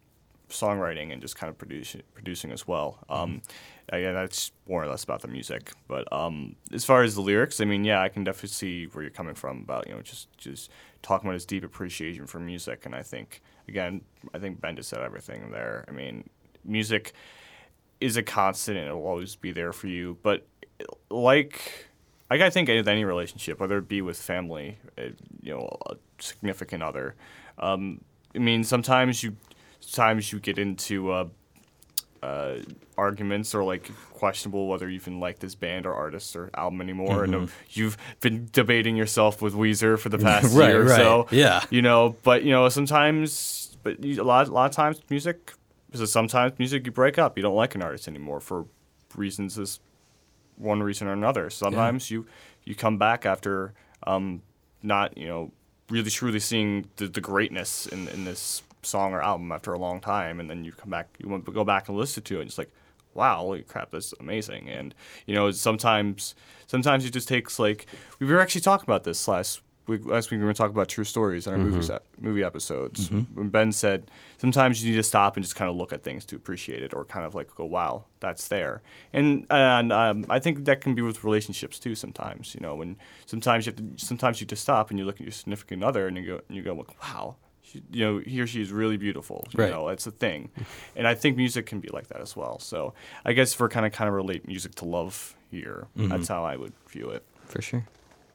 songwriting and just kind of producing producing as well. Um, yeah, that's more or less about the music. But um, as far as the lyrics, I mean, yeah, I can definitely see where you're coming from about, you know, just, just talking about his deep appreciation for music. And I think, again, I think Ben just said everything there. I mean, music is a constant and it will always be there for you. But like, like I think with any relationship, whether it be with family, you know, a significant other, um, I mean, sometimes you... Sometimes you get into uh, uh, arguments or like questionable whether you even like this band or artist or album anymore. Mm-hmm. And you've been debating yourself with Weezer for the past right, year or right. so. Yeah, you know. But you know, sometimes, but you, a lot, a lot of times, music. Because sometimes music, you break up. You don't like an artist anymore for reasons as one reason or another. Sometimes yeah. you you come back after um, not you know really truly seeing the, the greatness in in this. Song or album after a long time, and then you come back, you go back and listen to it, and it's like, wow, holy crap, that's amazing. And you know, sometimes, sometimes it just takes like we were actually talking about this last we, last week we were going to talk about True Stories in our mm-hmm. movie, se- movie episodes. Mm-hmm. When Ben said, sometimes you need to stop and just kind of look at things to appreciate it, or kind of like go, wow, that's there. And and um, I think that can be with relationships too sometimes. You know, when sometimes you have to, sometimes you just stop and you look at your significant other and you go, and you go like, wow, she, you know, he or she is really beautiful. You right. know, it's a thing. And I think music can be like that as well. So I guess we're kind of kind of relate music to love here. Mm-hmm. That's how I would view it. For sure.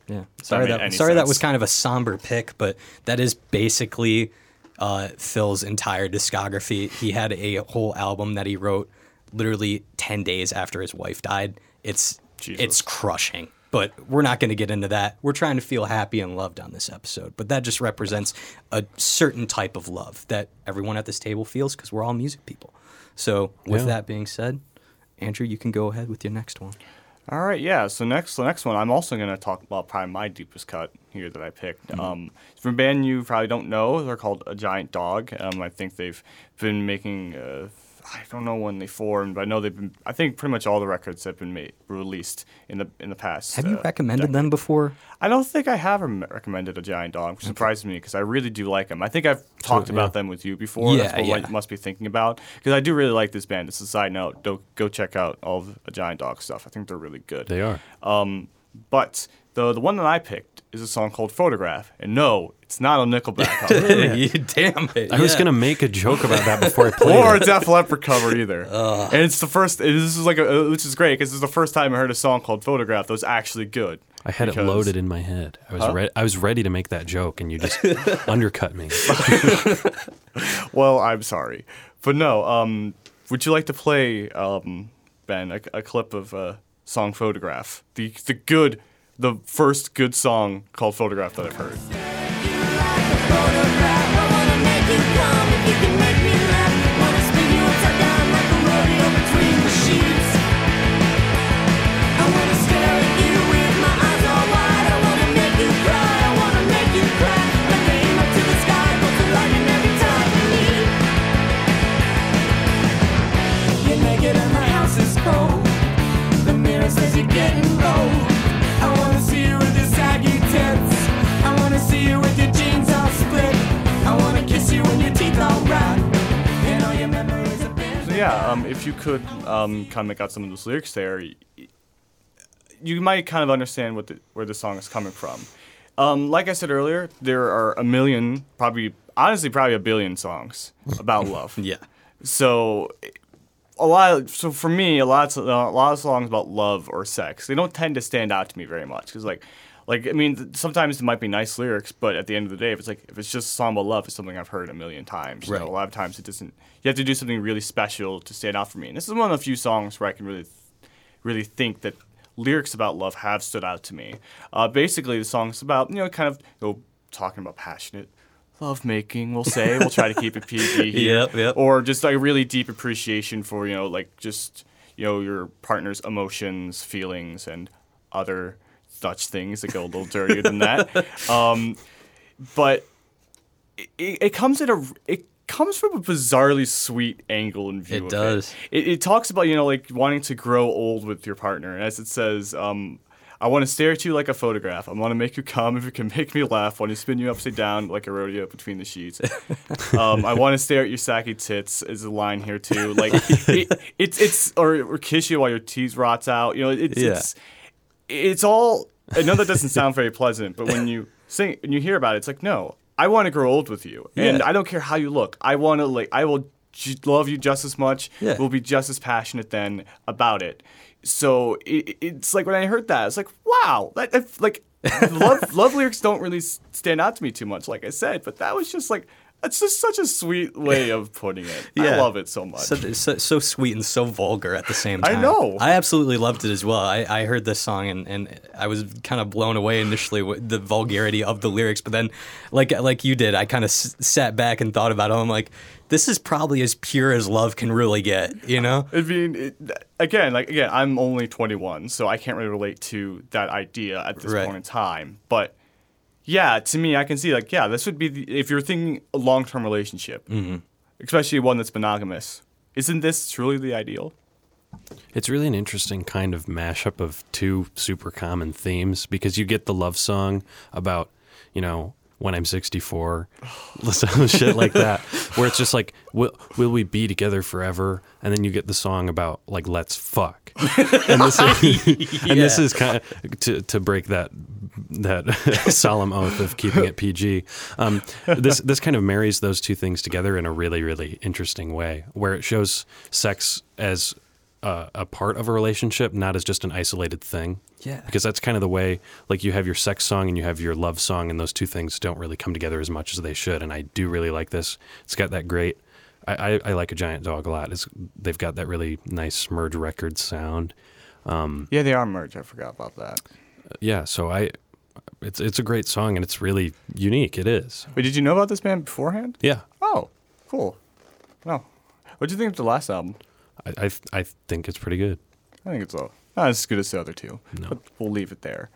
Yeah. Sorry that, that sorry sense. That was kind of a somber pick, but that is basically uh, Phil's entire discography. He had a whole album that he wrote literally ten days after his wife died. It's Jesus. It's crushing, but we're not going to get into that. We're trying to feel happy and loved on this episode, but that just represents a certain type of love that everyone at this table feels because we're all music people. So with yeah. that being said, Andrew, you can go ahead with your next one. All right, yeah. So next, the next one, I'm also going to talk about probably my deepest cut here that I picked. Mm-hmm. Um, from a band you probably don't know, they're called A Giant Dog. Um, I think they've been making, uh, I don't know when they formed, but I know they've been. I think pretty much all the records have been made, released in the in the past. Have uh, you recommended decade. them before? I don't think I have recommended A Giant Dog, which okay. surprised me because I really do like them. I think I've talked so, about yeah. them with you before. Yeah, That's what yeah. I must be thinking about, because I do really like this band. It's a side note. Go, go check out all of A Giant Dog stuff. I think they're really good. They are. Um, but the the one that I picked is a song called Photograph, and no, it's not on Nickelback. you damn it! I yeah. was gonna make a joke about that before I played or it. Or a Def Leppard cover either. Uh, and it's the first. It, this is like, a, which is great because this is the first time I heard a song called Photograph that was actually good. I had because... it loaded in my head. I was huh? re- I was ready to make that joke, and you just undercut me. Well, I'm sorry, but no. Um, would you like to play, um, Ben, a, a clip of uh, song Photograph? The the good. The first good song called Photograph that I've heard. Yeah, um, if you could um, kind of make out some of those lyrics there, you might kind of understand what the, where the song is coming from. Um, like I said earlier, there are a million, probably, honestly, probably a billion songs about love. yeah. So, a lot. Of, so for me, a lot, of, a lot of songs about love or sex, they don't tend to stand out to me very much because, like. Like, I mean, sometimes it might be nice lyrics, but at the end of the day, if it's like if it's just a song about love, it's something I've heard a million times. Right. You know, a lot of times it doesn't. You have to do something really special to stand out for me. And this is one of the few songs where I can really, really think that lyrics about love have stood out to me. Uh, basically, the song's about you know kind of you know, talking about passionate lovemaking. We'll say we'll try to keep it P G here, yep, yep. or just like really deep appreciation for you know like just you know your partner's emotions, feelings, and other. Dutch things that go a little dirtier than that, um, but it, it comes at a it comes from a bizarrely sweet angle and view. It of does. It. It, it talks about you know like wanting to grow old with your partner, and as it says, um, I want to stare at you like a photograph. I want to make you come if you can make me laugh. I want to spin you upside down like a rodeo between the sheets. Um, I want to stare at your sacky tits is a line here too. Like it, it's it's or, or kiss you while your teeth rots out. You know it's yeah. it's it's all. I know that doesn't sound very pleasant, but when you sing and you hear about it, it's like, no, I want to grow old with you, and yeah. I don't care how you look. I want to like, I will j- love you just as much. Yeah. We'll be just as passionate then about it. So it, it's like when I heard that, it's like, wow, that, that like love, love lyrics don't really stand out to me too much, like I said. But that was just like. It's just such a sweet way of putting it. Yeah. I love it so much. So, so, so sweet and so vulgar at the same time. I know. I absolutely loved it as well. I, I heard this song and, and I was kind of blown away initially with the vulgarity of the lyrics. But then, like like you did, I kind of s- sat back and thought about it. I'm like, this is probably as pure as love can really get, you know? I mean, it, again, like again, I'm only twenty-one, so I can't really relate to that idea at this right. point in time. But... yeah, to me, I can see, like, yeah, this would be, the, if you're thinking a long-term relationship, mm-hmm. especially one that's monogamous, isn't this truly the ideal? It's really an interesting kind of mashup of two super common themes, because you get the love song about, you know, when I'm sixty-four, some shit like that, where it's just like, will, will we be together forever? And then you get the song about like, let's fuck. And this is, yeah. and this is kind of to, to break that, that solemn oath of keeping it P G. Um, this, this kind of marries those two things together in a really, really interesting way, where it shows sex as Uh, a part of a relationship, not as just an isolated thing. Yeah. Because that's kind of the way, like, you have your sex song and you have your love song, and those two things don't really come together as much as they should. And I do really like this. It's got that great, I, I, I like A Giant Dog a lot. It's, they've got that really nice Merge record sound. Um, yeah, they are Merge. I forgot about that. Yeah. So I, it's, it's a great song and it's really unique. It is. Wait, did you know about this band beforehand? Yeah. Oh, cool. Well, what did you think of the last album? I, I I think it's pretty good. I think it's all, not as good as the other two. No. But we'll leave it there.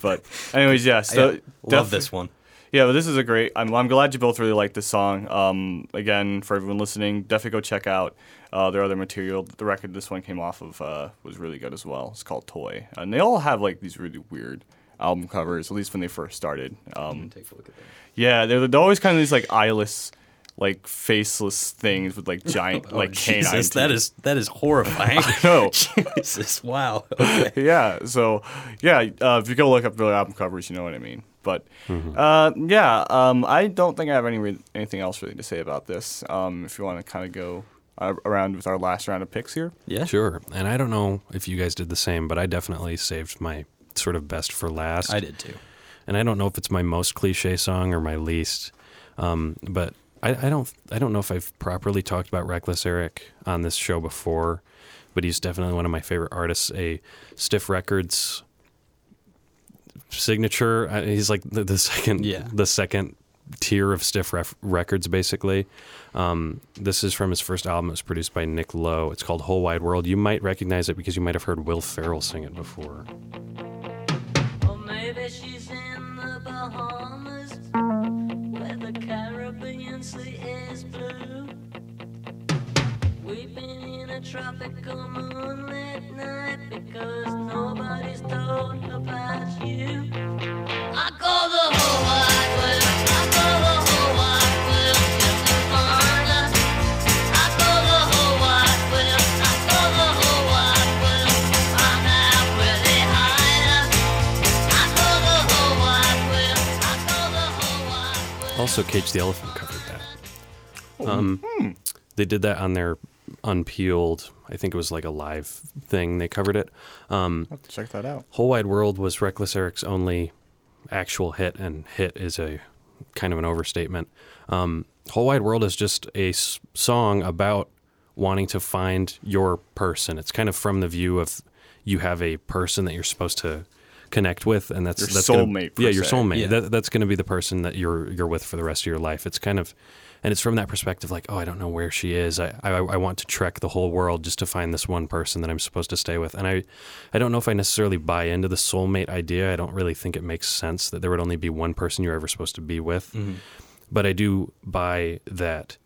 But anyways, yeah. So yeah, love this one. Yeah, but this is a great. I'm I'm glad you both really like this song. Um, again, for everyone listening, definitely go check out uh, their other material. The record this one came off of uh, was really good as well. It's called Toy, and they all have like these really weird album covers. At least when they first started. Um, take a look at that. Yeah, they're, they're always kind of these like eyeless, like faceless things with like giant oh, like canines. Jesus, that is that is horrifying. I know. Jesus, wow. Okay. Yeah. So, yeah. Uh, if you go look up the album covers, you know what I mean. But mm-hmm. uh, yeah, um, I don't think I have any re- anything else really to say about this. Um, if you want to kind of go uh, around with our last round of picks here. Yeah. Sure. And I don't know if you guys did the same, but I definitely saved my sort of best for last. I did too. And I don't know if it's my most cliche song or my least, um, but. I don't I don't know if I've properly talked about Reckless Eric on this show before, but he's definitely one of my favorite artists. A Stiff Records signature. He's like the, the second yeah. the second tier of Stiff ref, Records, basically. Um, this is from his first album. It was produced by Nick Lowe. It's called Whole Wide World. You might recognize it because you might have heard Will Ferrell sing it before. Well, maybe she's in the Bahamas where the Caribbean sea is blue. We've been in a tropical moonlit night because nobody's told about you. I call the whole wide world, I call the whole wide world just to find us. I call the whole wide world, I call the whole wide world to find out where they hide us. I call the whole wide world, I call the whole wide world. Also, Cage the Elephant covered that. Um, mm-hmm. They did that on their Unpeeled, I think it was like a live thing. They covered it. Um, I'll have to check that out. Whole Wide World was Reckless Eric's only actual hit, and hit is a kind of an overstatement. Um, Whole Wide World is just a s- song about wanting to find your person. It's kind of from the view of you have a person that you're supposed to connect with, and that's your that's soulmate. Gonna, yeah, your soulmate. Yeah. That, that's going to be the person that you're you're with for the rest of your life. It's kind of. And it's from that perspective, like, oh, I don't know where she is. I, I I want to trek the whole world just to find this one person that I'm supposed to stay with. And I, I don't know if I necessarily buy into the soulmate idea. I don't really think it makes sense that there would only be one person you're ever supposed to be with. Mm-hmm. But I do buy that.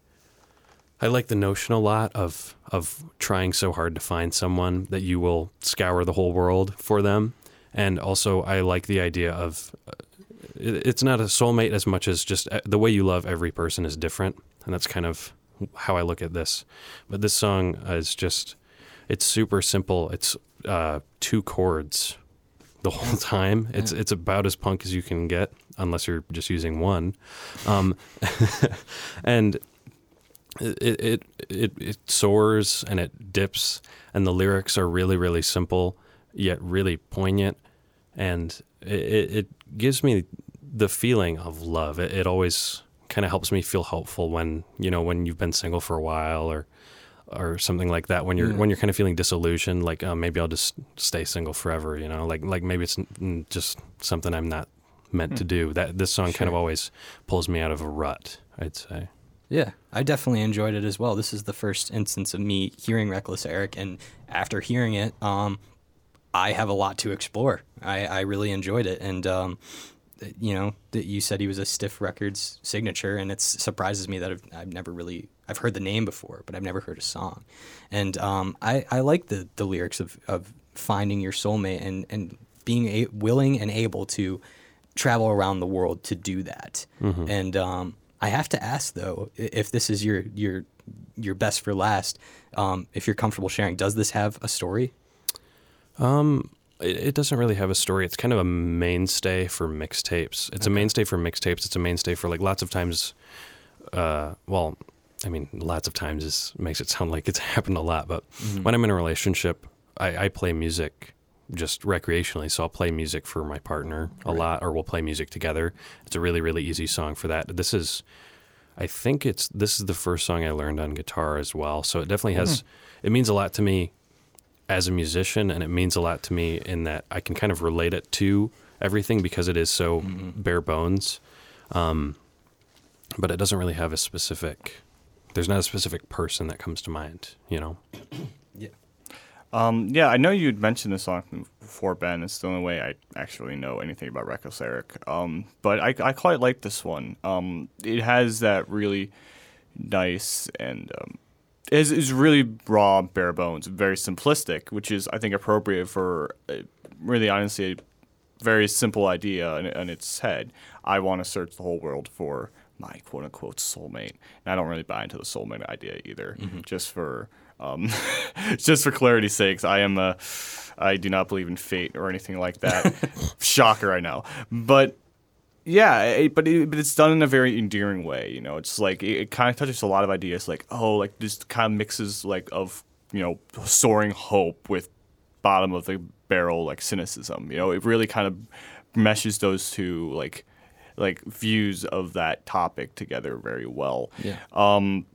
I like the notion a lot of of trying so hard to find someone that you will scour the whole world for them. And also, I like the idea of... Uh, it's not a soulmate as much as just the way you love every person is different. And that's kind of how I look at this. But this song is just, it's super simple. It's uh, two chords the whole time. It's it's about as punk as you can get, unless you're just using one. Um, and it, it it it soars and it dips. And the lyrics are really, really simple, yet really poignant. And it, it gives me the feeling of love. It, it always kind of helps me feel hopeful when, you know, when you've been single for a while or or something like that, when you're mm. when you're kind of feeling disillusioned, like, oh, maybe I'll just stay single forever, you know, like like maybe it's just something I'm not meant mm. to do. That this song sure. kind of always pulls me out of a rut, I'd say. Yeah, I definitely enjoyed it as well. This is the first instance of me hearing Reckless Eric, and after hearing it, um, I have a lot to explore. I, I really enjoyed it. And, um, you know, you said he was a Stiff Records signature, and it surprises me that I've, I've never really, I've heard the name before, but I've never heard a song. And um, I, I like the, the lyrics of, of finding your soulmate and, and being a, willing and able to travel around the world to do that. Mm-hmm. And um, I have to ask, though, if this is your your your best for last, um, if you're comfortable sharing, does this have a story? Um, it, it doesn't really have a story. It's kind of a mainstay for mixtapes. It's okay. a mainstay for mixtapes. It's a mainstay for, like, lots of times. Uh, well, I mean, lots of times is makes it sound like it's happened a lot. But mm-hmm. when I'm in a relationship, I, I play music just recreationally. So I'll play music for my partner a right. lot, or we'll play music together. It's a really, really easy song for that. This is, I think it's, this is the first song I learned on guitar as well. So it definitely has, mm-hmm. it means a lot to me as a musician, and it means a lot to me in that I can kind of relate it to everything because it is so mm-hmm. bare bones. Um, but it doesn't really have a specific, there's not a specific person that comes to mind, you know? Yeah. Um, yeah, I know you'd mentioned this song before, Ben. It's the only way I actually know anything about Reckless Eric. Um, but I, I quite like this one. Um, it has that really nice and um, is is really raw, bare bones, very simplistic, which is, I think, appropriate for uh, really, honestly, a very simple idea in, in its head. I want to search the whole world for my quote-unquote soulmate. And I don't really buy into the soulmate idea either, mm-hmm. just for... Um, just for clarity's sakes, I am a, I do not believe in fate or anything like that. Shocker, I know, but yeah, it, but it, but it's done in a very endearing way. You know, it's like it, it kind of touches a lot of ideas, like oh, like this kind of mixes like of you know soaring hope with bottom of the barrel like cynicism. You know, it really kind of meshes those two like like views of that topic together very well. Yeah. Um,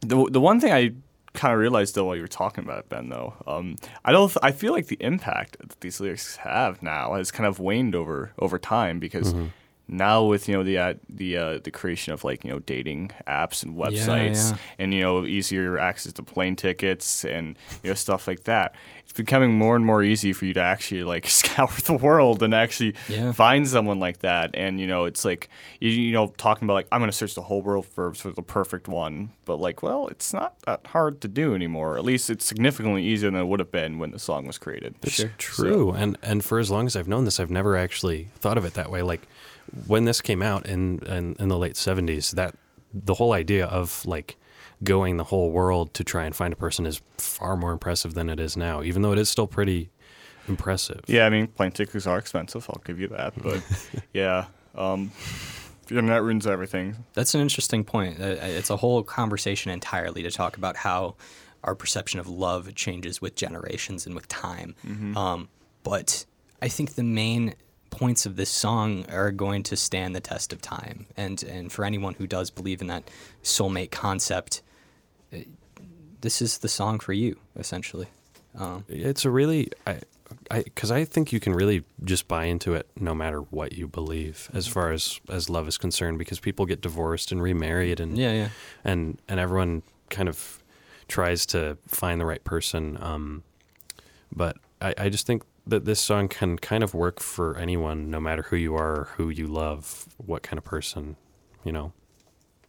the the one thing I kind of realized though while you were talking about it, Ben. Though um, I don't, th- I feel like the impact that these lyrics have now has kind of waned over over time because mm-hmm. now with you know the uh, the uh, the creation of like you know dating apps and websites yeah, yeah. and you know easier access to plane tickets and you know stuff like that, it's becoming more and more easy for you to actually like scour the world and actually yeah. find someone like that. And you know it's like you, you know talking about like I'm gonna search the whole world for sort of the perfect one, but like well it's not that hard to do anymore. At least it's significantly easier than it would have been when the song was created. It's sure. true, so. and and for as long as I've known this, I've never actually thought of it that way. Like. When this came out in, in in the late seventies, that the whole idea of like going the whole world to try and find a person is far more impressive than it is now, even though it is still pretty impressive. Yeah, I mean, plane tickets are expensive. I'll give you that. But yeah, um, the internet ruins everything. That's an interesting point. It's a whole conversation entirely to talk about how our perception of love changes with generations and with time. Mm-hmm. Um, but I think the main points of this song are going to stand the test of time, and and for anyone who does believe in that soulmate concept, this is the song for you, essentially. Um, it's a really, I, I, because I think you can really just buy into it no matter what you believe as far as, as love is concerned, because people get divorced and remarried, and yeah, yeah, and and everyone kind of tries to find the right person. Um, but I, I just think that this song can kind of work for anyone, no matter who you are, who you love, what kind of person, you know.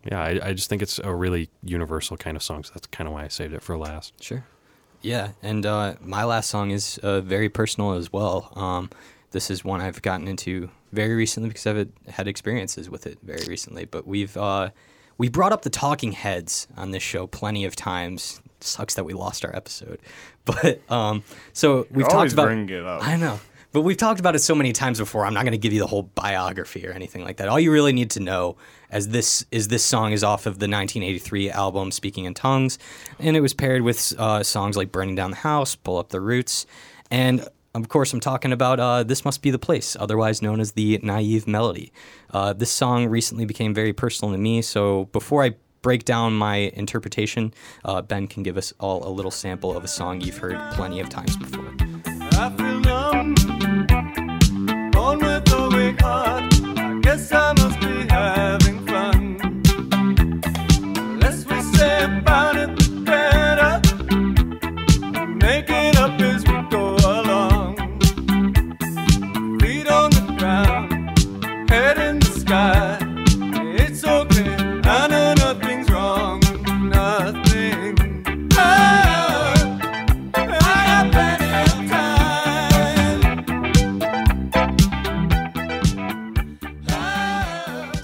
Yeah, I, I just think it's a really universal kind of song, so that's kind of why I saved it for last. Sure. Yeah, and uh, my last song is uh, very personal as well. Um, this is one I've gotten into very recently because I've had experiences with it very recently, but we've uh, we brought up the Talking Heads on this show plenty of times. Sucks that we lost our episode, but um, so we've You're talked about. Bringing it up. I know, but we've talked about it so many times before. I'm not going to give you the whole biography or anything like that. All you really need to know as this is this song is off of the nineteen eighty-three album Speaking in Tongues, and it was paired with uh, songs like Burning Down the House, Pull Up the Roots, and of course I'm talking about uh, This Must Be the Place, otherwise known as the Naive Melody. Uh, this song recently became very personal to me, so before I break down my interpretation, uh, Ben can give us all a little sample of a song you've heard plenty of times before. I feel numb, born with a weak heart. I guess I must be having fun. The less we say about it, the better. We make it up as we go along. Feet on the ground, head in the sky. It's okay, I know nothing.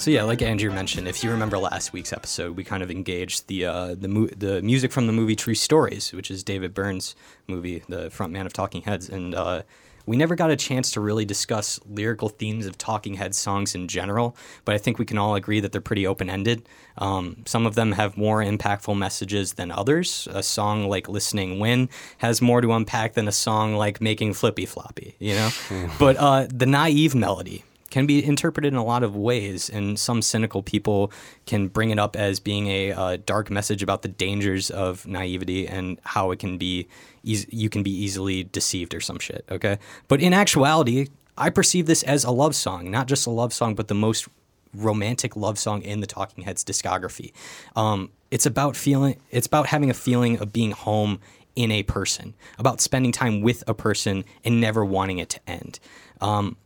So yeah, like Andrew mentioned, if you remember last week's episode, we kind of engaged the uh, the mu- the music from the movie True Stories, which is David Byrne's movie, the frontman of Talking Heads, and uh, we never got a chance to really discuss lyrical themes of Talking Heads songs in general, but I think we can all agree that they're pretty open-ended. Um, some of them have more impactful messages than others. A song like Listening When has more to unpack than a song like Making Flippy Floppy, you know? But uh, the Naive Melody can be interpreted in a lot of ways, and some cynical people can bring it up as being a uh, dark message about the dangers of naivety and how it can be, e- you can be easily deceived or some shit, okay? But in actuality, I perceive this as a love song, not just a love song, but the most romantic love song in the Talking Heads discography. Um, it's about feeling, it's about having a feeling of being home in a person, about spending time with a person and never wanting it to end. Um,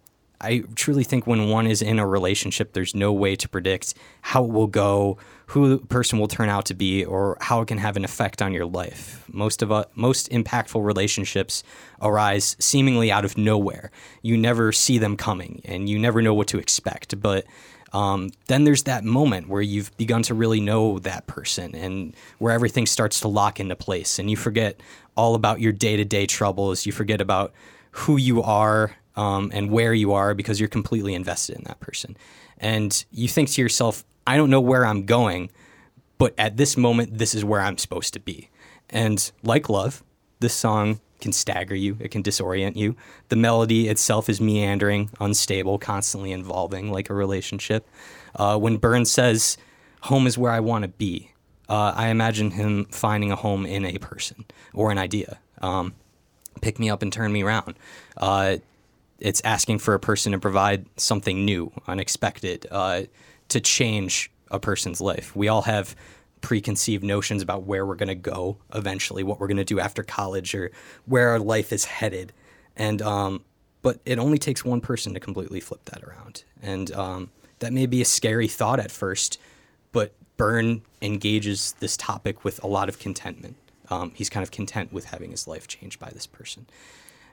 I truly think when one is in a relationship, there's no way to predict how it will go, who the person will turn out to be, or how it can have an effect on your life. Most of uh, most impactful relationships arise seemingly out of nowhere. You never see them coming, and you never know what to expect. But um, then there's that moment where you've begun to really know that person and where everything starts to lock into place, and you forget all about your day-to-day troubles. You forget about who you are Um, and where you are because you're completely invested in that person. And you think to yourself, I don't know where I'm going, but at this moment, this is where I'm supposed to be. And like love, this song can stagger you. It can disorient you. The melody itself is meandering, unstable, constantly evolving like a relationship. Uh, when Byrne says, home is where I want to be, uh, I imagine him finding a home in a person or an idea. Um, pick me up and turn me around. Uh, It's asking for a person to provide something new, unexpected, uh, to change a person's life. We all have preconceived notions about where we're going to go eventually, what we're going to do after college, or where our life is headed. And um, but it only takes one person to completely flip that around. And um, that may be a scary thought at first, but Byrne engages this topic with a lot of contentment. Um, he's kind of content with having his life changed by this person.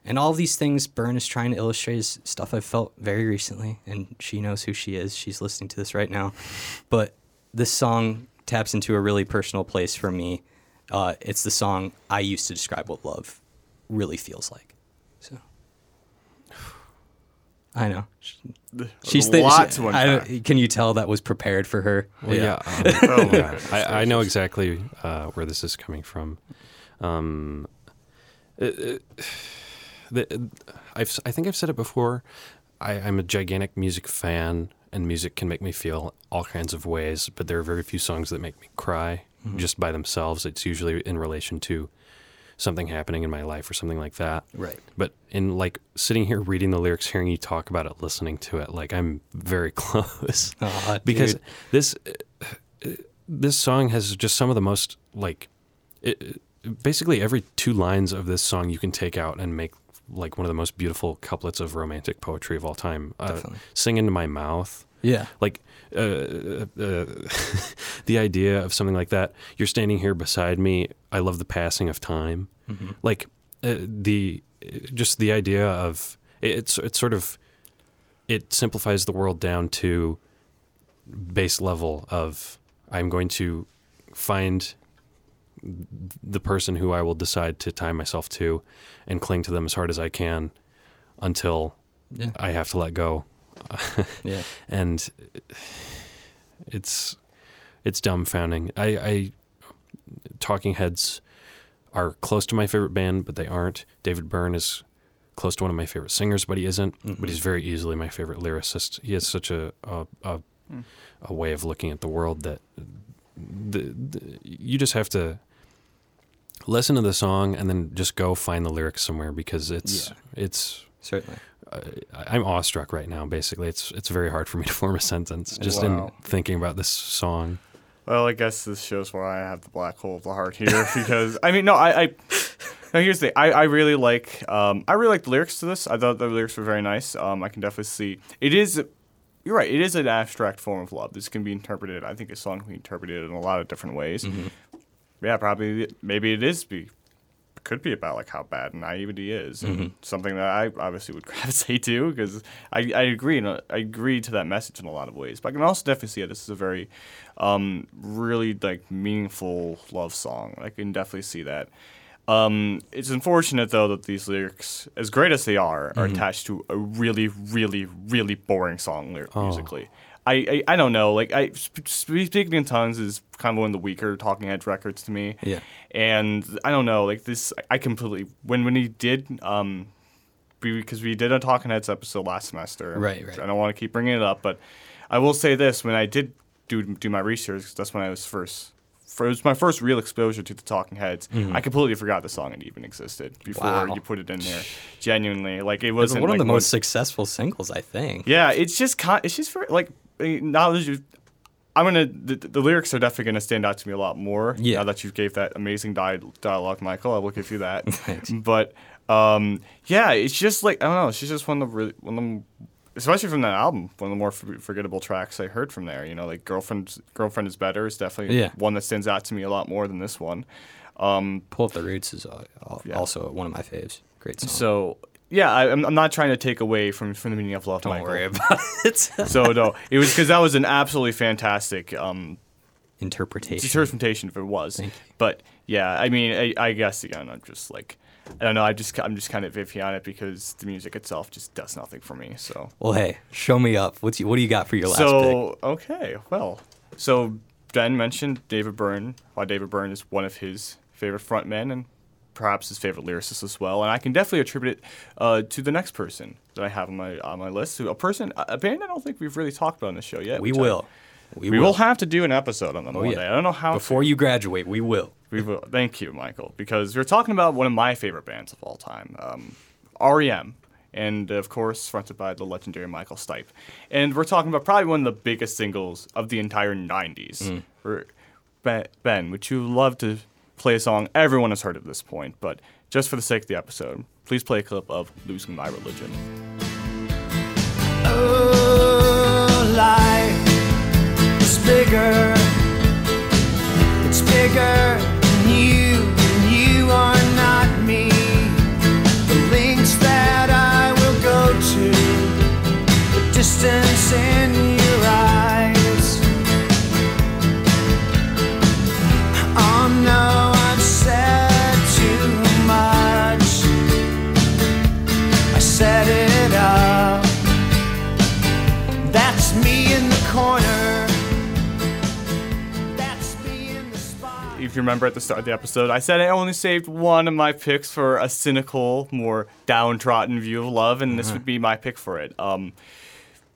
And all these things Byrne is trying to illustrate is stuff I've felt very recently, and she knows who she is. She's listening to this right now. But this song taps into a really personal place for me. Uh, it's the song I used to describe what love really feels like. So I know. She's a lot to unpack. Can you tell that was prepared for her? Well, yeah. yeah. Um, oh, yeah. I, I know exactly uh, where this is coming from. Um, it, it, The, I've, I think I've said it before, I, I'm a gigantic music fan, and music can make me feel all kinds of ways, but there are very few songs that make me cry mm-hmm. just by themselves. It's usually in relation to something happening in my life or something like that. Right. But in like sitting here reading the lyrics, hearing you talk about it, listening to it, like I'm very close. Oh, because dude. this this song has just some of the most, like, it, basically every two lines of this song you can take out and make like one of the most beautiful couplets of romantic poetry of all time. Uh, sing into my mouth. Yeah. Like uh, uh, uh, the idea of something like that. You're standing here beside me. I love the passing of time. Mm-hmm. Like uh, the just the idea of it, it's it's sort of it simplifies the world down to base level of I'm going to find the person who I will decide to tie myself to and cling to them as hard as I can until yeah. I have to let go. yeah. And it's, it's dumbfounding. I, I, Talking Heads are close to my favorite band, but they aren't. David Byrne is close to one of my favorite singers, but he isn't, mm-hmm. but he's very easily my favorite lyricist. He has such a, a, a, mm. a way of looking at the world that the, the, you just have to listen to the song and then just go find the lyrics somewhere because it's yeah, it's certainly uh, I'm awestruck right now. Basically, it's it's very hard for me to form a sentence just wow. in thinking about this song. Well, I guess this shows why I have the black hole of the heart here because I mean, no, I, I no. Here's the thing. I I really like um I really like the lyrics to this. I thought the lyrics were very nice. Um, I can definitely see it is. You're right. It is an abstract form of love. This can be interpreted. I think a song can be interpreted in a lot of different ways. Mm-hmm. Yeah, probably. Maybe it is be could be about like how bad naivety is, mm-hmm. and something that I obviously would gravitate to because I, I agree and I agree to that message in a lot of ways. But I can also definitely see that this is a very um, really like meaningful love song. I can definitely see that. Um, it's unfortunate, though, that these lyrics, as great as they are, mm-hmm. are attached to a really, really, really boring song lyric- oh. musically. I, I, I don't know. Like, I sp- Speaking in Tongues is kind of one of the weaker Talking Heads records to me. Yeah. And I don't know. Like, this, I completely, when, when he did, um, because we did a Talking Heads episode last semester. Right, right. I don't want to keep bringing it up, but I will say this. When I did do, do my research, because that's when I was first... For, it was my first real exposure to the Talking Heads. Mm-hmm. I completely forgot the song had even existed before wow. you put it in there. Genuinely, like it wasn't. It's one like, of the most one... successful singles, I think. Yeah, it's just con- it's just for like now that you. I'm gonna the, the lyrics are definitely gonna stand out to me a lot more. Yeah. Now that you gave that amazing di- dialogue, Michael, I will give you that. But um, yeah, it's just like I don't know. It's just one of the really, one of the. Especially from that album, one of the more forgettable tracks I heard from there. You know, like Girlfriend, Girlfriend is Better is definitely yeah. one that stands out to me a lot more than this one. Um, Pull Up the Roots is uh, also yeah. one of my faves. Great song. So, yeah, I, I'm not trying to take away from, from the meaning of love, Don't Michael. Worry about it. So, no, it was because that was an absolutely fantastic um, interpretation. Interpretation, if it was. Thank you. But, yeah, I mean, I, I guess, you know, just like... I don't know. I just I'm just kind of iffy on it because the music itself just does nothing for me. So well, hey, show me up. What's you, what do you got for your last pick? So okay, well, so Ben mentioned David Byrne. Why David Byrne is one of his favorite frontmen and perhaps his favorite lyricist as well. And I can definitely attribute it uh, to the next person that I have on my on my list. So a person, a band I don't think we've really talked about on the show yet. We will. I, We, we will. will have to do an episode on them oh, one yeah. day. I don't know how. Before to. you graduate, we will. We will. Thank you, Michael, because we're talking about one of my favorite bands of all time, um, R E M, and of course, fronted by the legendary Michael Stipe. And we're talking about probably one of the biggest singles of the entire nineties. Mm. Ben, Ben, would you love to play a song everyone has heard at this point? But just for the sake of the episode, please play a clip of Losing My Religion. Oh, life. It's bigger, it's bigger than you, and you are not me. The links that I will go to, the distance in your eyes. Oh no, I've said too much, I set it up. That's me in the corner. If you remember at the start of the episode, I said I only saved one of my picks for a cynical, more downtrodden view of love, and this mm-hmm. would be my pick for it. Um,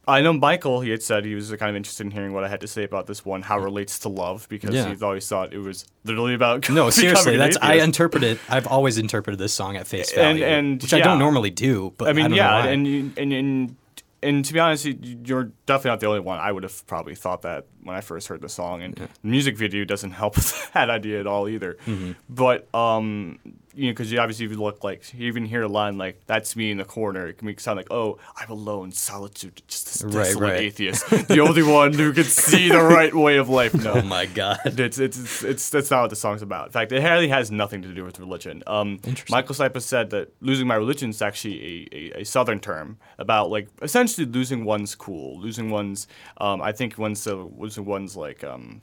I know Michael, he had said he was kind of interested in hearing what I had to say about this one, how it relates to love, because yeah. he's always thought it was literally about... No, seriously, that's I interpret it, I've always interpreted this song at face value, and, and, which yeah. I don't normally do, but I mean, I don't yeah, know why. And, you, and, and And to be honest, you're definitely not the only one. I would have probably thought that when I first heard the song. And yeah. the music video doesn't help that idea at all either. Mm-hmm. But, um, you know, because you obviously look like, you even hear a line like, that's me in the corner. It can make it sound like, oh, I'm alone, solitude, just this desolate right, right. atheist. The only one who can see the right way of life. No. Oh, my God. It's, it's, it's, it's, that's not what the song's about. In fact, it hardly has nothing to do with religion. Um, Michael Stipe said that losing my religion is actually a, a, a Southern term about, like, essentially, losing one's cool, losing one's, um, I think one's, uh, losing one's like um,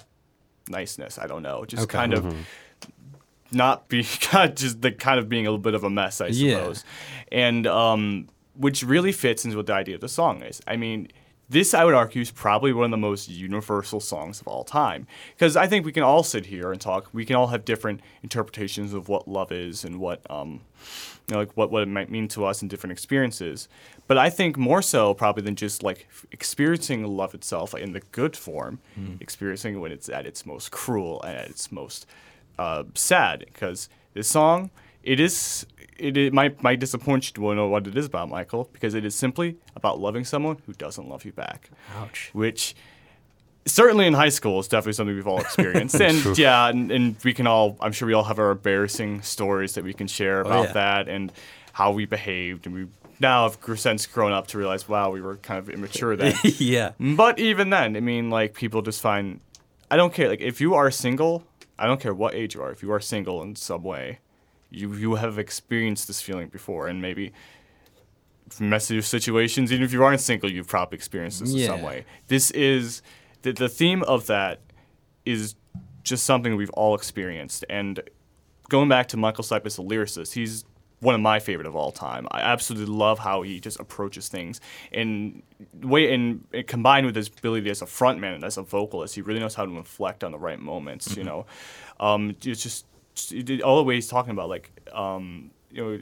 niceness. I don't know, just okay. kind mm-hmm. of not be just the kind of being a little bit of a mess, I suppose, yeah. and um, which really fits into what the idea of the song is. I mean, this I would argue is probably one of the most universal songs of all time because I think we can all sit here and talk. We can all have different interpretations of what love is and what. Um, You know, like what, what it might mean to us in different experiences. But I think more so probably than just like experiencing love itself in the good form, mm. experiencing it when it's at its most cruel and at its most uh, sad. Because this song, it is, it, it might might disappoint you to know what it is about, Michael, because it is simply about loving someone who doesn't love you back. Ouch. Which certainly in high school is definitely something we've all experienced. And True. yeah, and, and we can all, I'm sure we all have our embarrassing stories that we can share about oh, yeah. that and how we behaved. And we now have since grown up to realize, wow, we were kind of immature then. yeah. But even then, I mean, like people just find, I don't care. Like if you are single, I don't care what age you are. If you are single in some way, you you have experienced this feeling before, and maybe message situations, even if you aren't single, you've probably experienced this in yeah. some way. This is the, the theme of that is just something we've all experienced. And going back to Michael Stipe as a lyricist, he's one of my favorite of all time. I absolutely love how he just approaches things, and way and combined with his ability as a frontman and as a vocalist, he really knows how to inflect on the right moments. Mm-hmm. You know, um, it's just it, all the way he's talking about, like um, you know,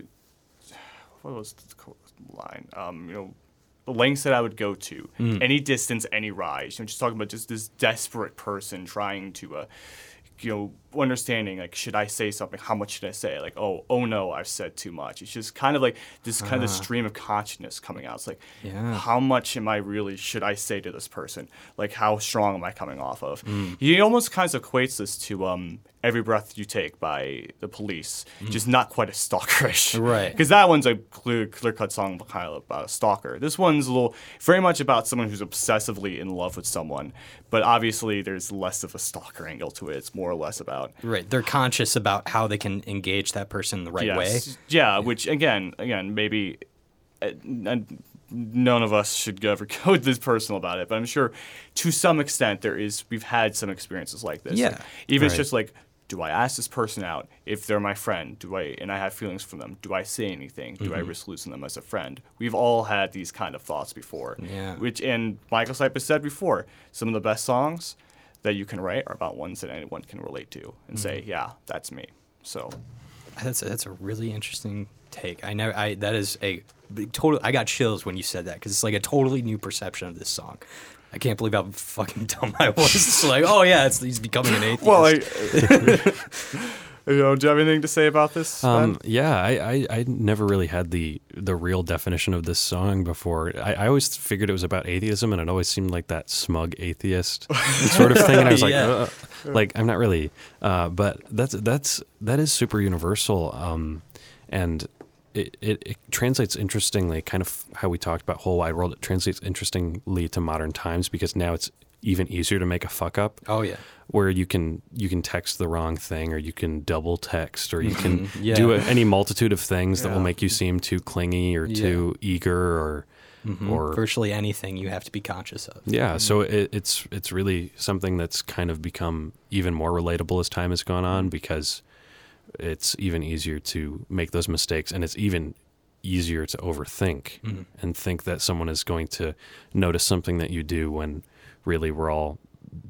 what was the line? Um, you know, the lengths that I would go to, mm. any distance, any rise. You know, just talking about just this desperate person trying to. Uh, You know, understanding, like, should I say something? How much should I say? Like, oh, oh no, I've said too much. It's just kind of like this kind uh, of stream of consciousness coming out. It's like, yeah. how much am I really, should I say to this person? Like, how strong am I coming off of? Mm. He almost kind of equates this to um, Every Breath You Take by The Police, mm. just not quite as stalkerish. Right. Because that one's a clear, clear-cut song about a stalker. This one's a little, very much about someone who's obsessively in love with someone, but obviously there's less of a stalker angle to it. It's more or less about right they're conscious about how they can engage that person in the right yes. way yeah, yeah which again again maybe uh, none of us should ever go this personal about it, but I'm sure to some extent there is we've had some experiences like this yeah like, even right. It's just like, do I ask this person out if they're my friend? Do I and I have feelings for them? Do I say anything? Do mm-hmm. I risk losing them as a friend? We've all had these kind of thoughts before yeah which and Michael Stipe has said before, some of the best songs that you can write are about ones that anyone can relate to and mm-hmm. say, yeah, that's me. So that's a, that's a really interesting take. I know I that is a total. I got chills when you said that because it's like a totally new perception of this song. I can't believe how fucking dumb I was. It's like, oh yeah, it's, he's becoming an atheist. Well, I, you know, do you have anything to say about this? Um, yeah, I, I I never really had the the real definition of this song before. I, I always figured it was about atheism, and it always seemed like that smug atheist sort of thing. And I was like, yeah. uh, like I'm not really. Uh, but that's that's that is super universal, um, and it, it it translates interestingly. Kind of how we talked about Whole Wide World. It translates interestingly to modern times because now it's even easier to make a fuck up. Oh yeah. Where you can you can text the wrong thing, or you can double text, or you can yeah. do a, any multitude of things yeah. that will make you seem too clingy or yeah. too eager, or mm-hmm. or virtually anything you have to be conscious of. Yeah, mm-hmm. so it, it's it's really something that's kind of become even more relatable as time has gone on, because it's even easier to make those mistakes, and it's even easier to overthink mm-hmm. and think that someone is going to notice something that you do when really we're all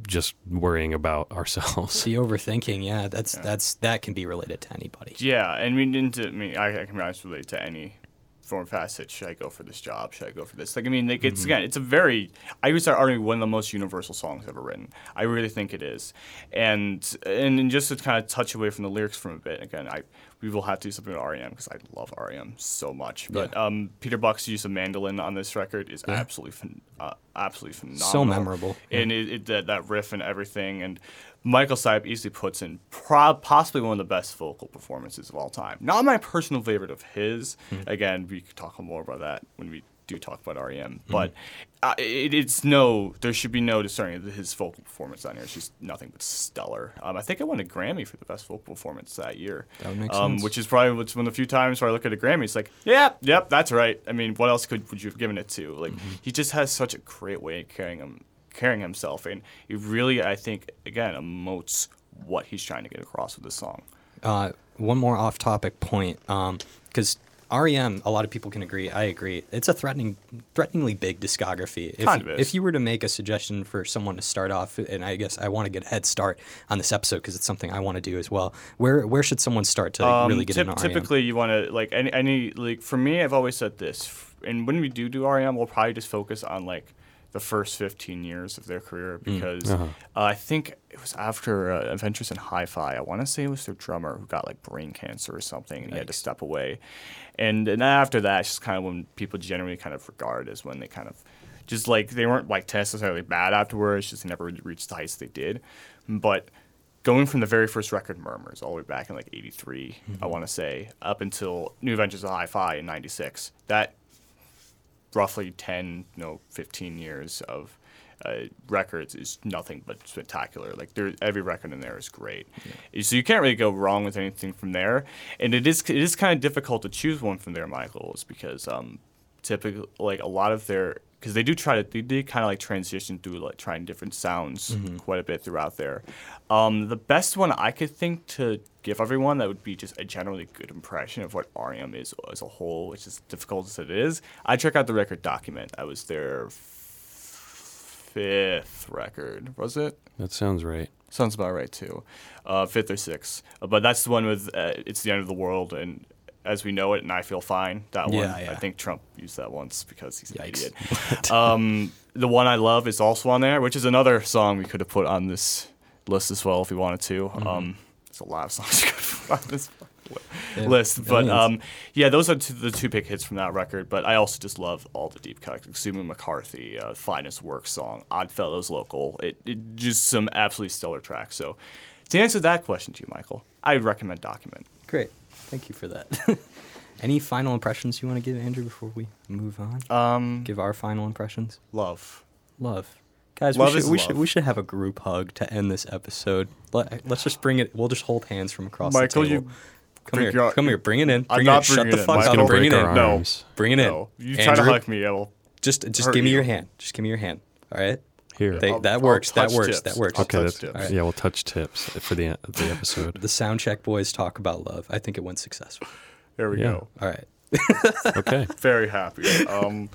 just worrying about ourselves. The overthinking, yeah, that's yeah. that's that can be related to anybody. Yeah, and we into I mean, I, I can relate to any form of facet. Should I go for this job? Should I go for this? Like, I mean, like, it's mm-hmm. again, it's a very. I would start arguing one of the most universal songs ever written. I really think it is, and and, and just to kind of touch away from the lyrics from a bit. Again, I we will have to do something with R E M because I love R E M so much. But yeah. um, Peter Buck's use of mandolin on this record is yeah. absolutely phenomenal. Uh, absolutely phenomenal. So memorable. And yeah. it, it, that, that riff and everything. And Michael Stipe easily puts in pro- possibly one of the best vocal performances of all time. Not my personal favorite of his. Mm. Again, we could talk more about that when we do talk about R E M. Mm. But uh, it, it's no, there should be no discerning of his vocal performance on here. It's just nothing but stellar. Um, I think I won a Grammy for the best vocal performance that year. That would make um, sense. Which is probably one of the few times where I look at a Grammy, it's like, yeah, yep, that's right. I mean, what else could would you have given it to? Like, mm-hmm. he just has such a great way of carrying, him, carrying himself. And it really, I think, again, emotes what he's trying to get across with this song. Uh, one more off-topic point, because... Um, R E M, a lot of people can agree. I agree. It's a threatening, threateningly big discography. If, kind of is. If you were to make a suggestion for someone to start off, and I guess I want to get a head start on this episode because it's something I want to do as well. Where where should someone start to like, um, really get t- into R E M? Typically, you want to like any any like for me, I've always said this, and when we do do R E M, we'll probably just focus on like the first fifteen years of their career because mm, uh-huh. uh, I think it was after uh, Adventures in Hi-Fi. I want to say it was their drummer who got like brain cancer or something, and Yikes. He had to step away. And and after that, it's just kind of when people generally kind of regard as when they kind of just like they weren't like necessarily bad afterwards, just they never really reached the heights they did. But going from the very first record, Murmurs, all the way back in like eighty-three, mm-hmm. I want to say, up until New Adventures in Hi-Fi in ninety-six, that roughly ten, no, fifteen years of uh, records is nothing but spectacular. Like there, every record in there is great. Yeah. So you can't really go wrong with anything from there. And it is it is kind of difficult to choose one from there, Michael, is because um, typically like a lot of their because they do try to they do kind of like transition through like trying different sounds mm-hmm. quite a bit throughout there. Um, the best one I could think to give everyone that would be just a generally good impression of what R E M is as a whole, which is difficult as it is. I check out the record Document. That was their fifth record, was it? That sounds right. Sounds about right, too. Uh, fifth or sixth. Uh, but that's the one with uh, It's the End of the World and As We Know It and I Feel Fine. That yeah, one. Yeah. I think Trump used that once because he's an Yikes. idiot. um, the One I Love is also on there, which is another song we could have put on this list as well if we wanted to. Mm-hmm. Um, there's a lot of songs you could have put on this yeah. list. But um, yeah, those are two, the two big hits from that record. But I also just love all the deep cuts. Sue McCarthy, uh, Finest Work song, Oddfellows Local. It, it just some absolutely stellar tracks. So to answer that question to you, Michael, I would recommend Document. Great. Thank you for that. Any final impressions you want to give, Andrew, before we move on? Um, give our final impressions. Love. Love. Guys, love we, should, we, should, we should have a group hug to end this episode. Let, let's just bring it. We'll just hold hands from across Michael, the table. Michael, you... Come here. Your, come here. Bring it in. Bring I'm it not in. Shut the fuck up. Bring it in. No. Bring it in. No. You Andrew, try to hug me, I will Just, just give me your you. hand. Just give me your hand. All right? Here. They, I'll, that, I'll works, that works. That works. That works. Okay. Right. Yeah, we'll touch tips for the the episode. The Soundcheck Boys talk about love. I think it went successful. There we yeah. go. All right. Okay. Very happy. Um.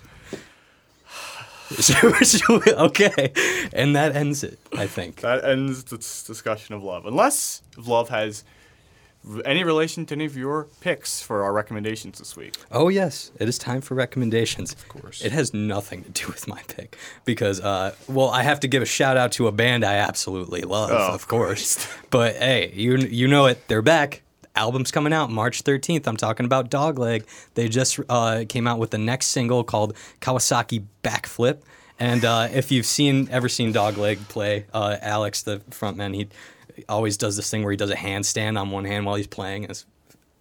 Okay. And that ends it, I think. That ends the discussion of love. Unless love has any relation to any of your picks for our recommendations this week? Oh, yes. It is time for recommendations. Of course. It has nothing to do with my pick because, uh, well, I have to give a shout-out to a band I absolutely love, oh, of course. But, hey, you you know it. They're back. Album's coming out March thirteenth. I'm talking about Dogleg. They just uh, came out with the next single called Kawasaki Backflip. And uh, if you've seen ever seen Dogleg play, uh, Alex, the frontman, he... always does this thing where he does a handstand on one hand while he's playing. It's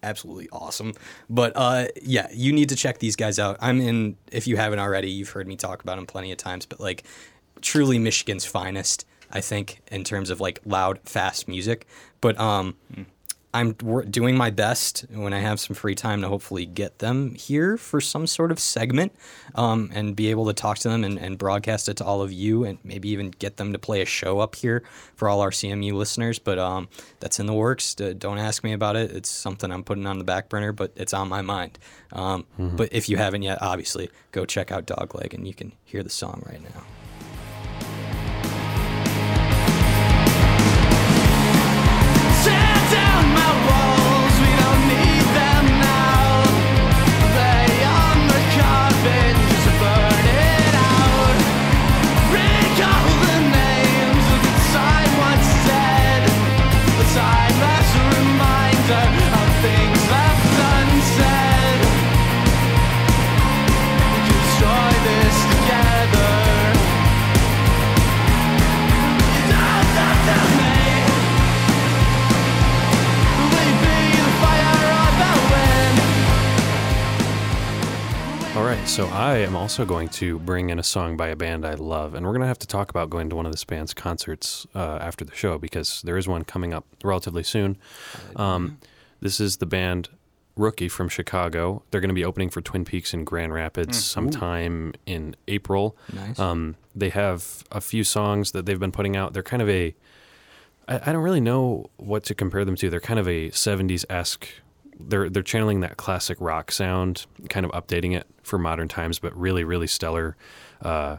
absolutely awesome. But, uh, yeah, you need to check these guys out. I'm in, if you haven't already, you've heard me talk about them plenty of times, but, like, truly Michigan's finest, I think, in terms of, like, loud, fast music. But um, mm. I'm doing my best when I have some free time to hopefully get them here for some sort of segment um, and be able to talk to them and, and broadcast it to all of you and maybe even get them to play a show up here for all our C M U listeners. But um, that's in the works. Don't ask me about it. It's something I'm putting on the back burner, but it's on my mind. Um, mm-hmm. But if you haven't yet, obviously, go check out Dogleg and you can hear the song right now. So I am also going to bring in a song by a band I love, and we're going to have to talk about going to one of this band's concerts uh, after the show because there is one coming up relatively soon. Um, this is the band Rookie from Chicago. They're going to be opening for Twin Peaks in Grand Rapids mm. sometime Ooh. in April. Nice. Um, they have a few songs that they've been putting out. They're kind of a, I, I don't really know what to compare them to. They're kind of a seventies-esque They're they're channeling that classic rock sound, kind of updating it for modern times, but really, really stellar uh,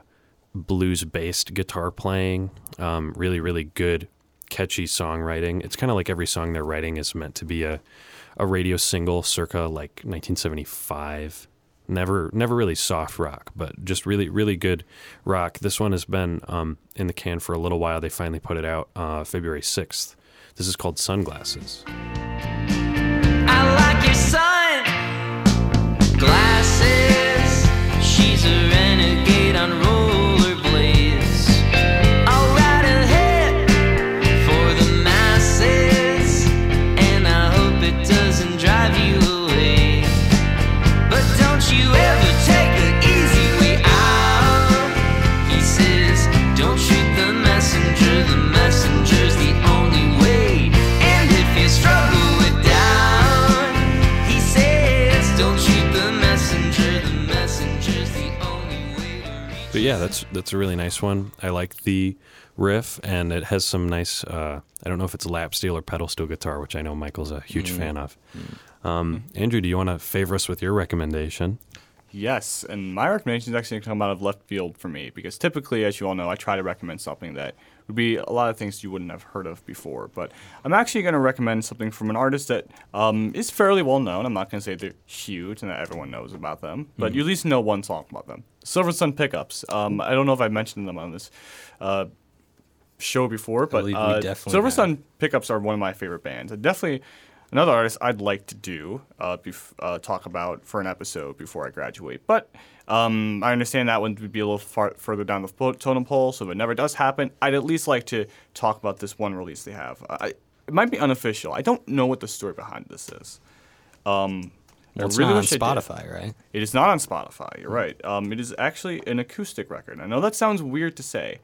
blues-based guitar playing, um, really, really good, catchy songwriting. It's kind of like every song they're writing is meant to be a, a radio single circa like nineteen seventy-five. Never never really soft rock, but just really, really good rock. This one has been um, in the can for a little while. They finally put it out uh, February sixth. This is called Sunglasses. Sun glasses, she's a renegade on rollerblades. I'll ride a hit for the masses, and I hope it doesn't drive you away. But don't you ever take the easy way out, he says. yeah, that's that's a really nice one. I like the riff, and it has some nice, uh, I don't know if it's lap steel or pedal steel guitar, which I know Michael's a huge mm. fan of. Mm. Um, Andrew, do you want to favor us with your recommendation? Yes, and my recommendation is actually going to come out of left field for me, because typically, as you all know, I try to recommend something that would be a lot of things you wouldn't have heard of before. But I'm actually going to recommend something from an artist that um, is fairly well known. I'm not going to say they're huge and that everyone knows about them, but mm-hmm. you at least know one song about them. Silver Sun Pickups. Um, I don't know if I mentioned them on this uh, show before, but uh, Silver have. Sun Pickups are one of my favorite bands. I definitely... Another artist I'd like to do uh, bef- uh, talk about for an episode before I graduate. But um, I understand that one would be a little far further down the totem pole, so if it never does happen, I'd at least like to talk about this one release they have. Uh, I, it might be unofficial. I don't know what the story behind this is. Um, well, it's really not on Spotify, right? It is not on Spotify. You're right. Um, it is actually an acoustic record. I know that sounds weird to say.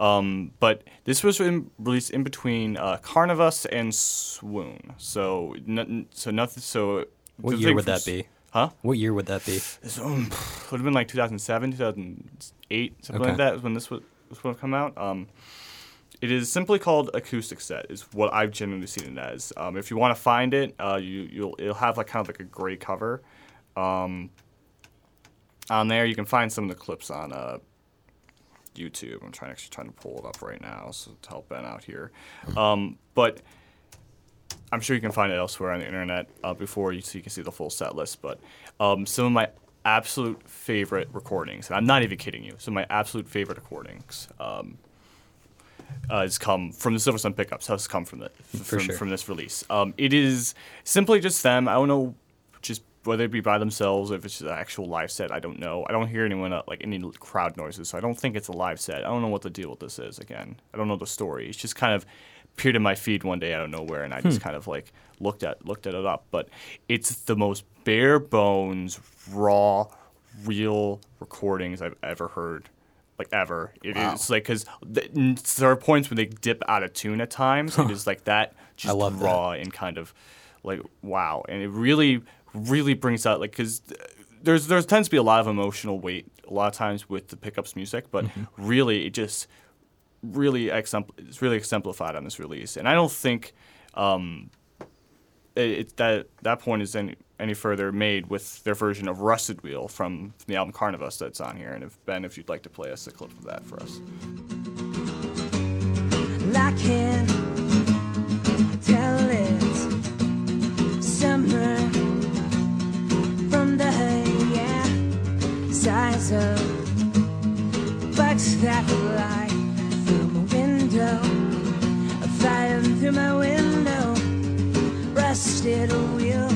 Um, but this was in, released in between uh, Carnivus and Swoon, so n- so nothing. So what year would that be? Huh? What year would that be? It would have been like two thousand seven, two thousand eight, something okay. like that. Is when this was, was would come out. Um, it is simply called Acoustic Set. Is what I've generally seen it as. Um, if you want to find it, uh, you you'll it'll have like kind of like a gray cover. Um, on there, you can find some of the clips on. Uh, YouTube. I'm trying actually trying to pull it up right now, so to help Ben out here. Um, but I'm sure you can find it elsewhere on the internet uh, before you so you can see the full set list. But um, some of my absolute favorite recordings, and I'm not even kidding you, some of my absolute favorite recordings um, uh, has come from the Silver Sun Pickups. Has come from the from, sure. from this release. Um, it is simply just them. I don't know, just. Whether it be by themselves, or if it's an actual live set, I don't know. I don't hear anyone uh, like any crowd noises, so I don't think it's a live set. I don't know what the deal with this is. Again, I don't know the story. It's just kind of appeared in my feed one day out of nowhere, and I hmm. just kind of like looked at looked at it up. But it's the most bare bones, raw, real recordings I've ever heard, like ever. It, wow. It's like because th- there are points where they dip out of tune at times. Huh. It is like that, just I love raw that. And kind of like wow, and it really. Really brings out, like, because there's there tends to be a lot of emotional weight a lot of times with the Pickups music, but mm-hmm. really it just really exempl- it's really exemplified on this release. And I don't think um, it, it, that that point is any, any further made with their version of Rusted Wheel from, from the album Carnivus that's on here. And if Ben, if you'd like to play us a clip of that for us. I can't tell it somewhere. Size of bugs that fly through my window, flying through my window, rusted wheel,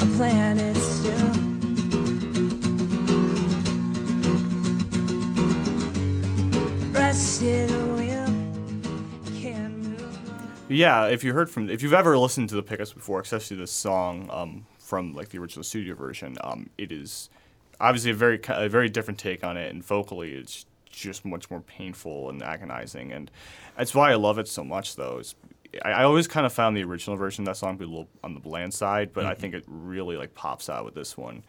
a planet still. Rusted wheel, can't move. Yeah, if you heard from, if you've ever listened to the Pickups before, especially this song um, from like the original studio version, um, it is. Obviously, a very a very different take on it, and vocally, it's just much more painful and agonizing, and that's why I love it so much. Though is I, I always kind of found the original version of that song to be a little on the bland side, but mm-hmm. I think it really like pops out with this one,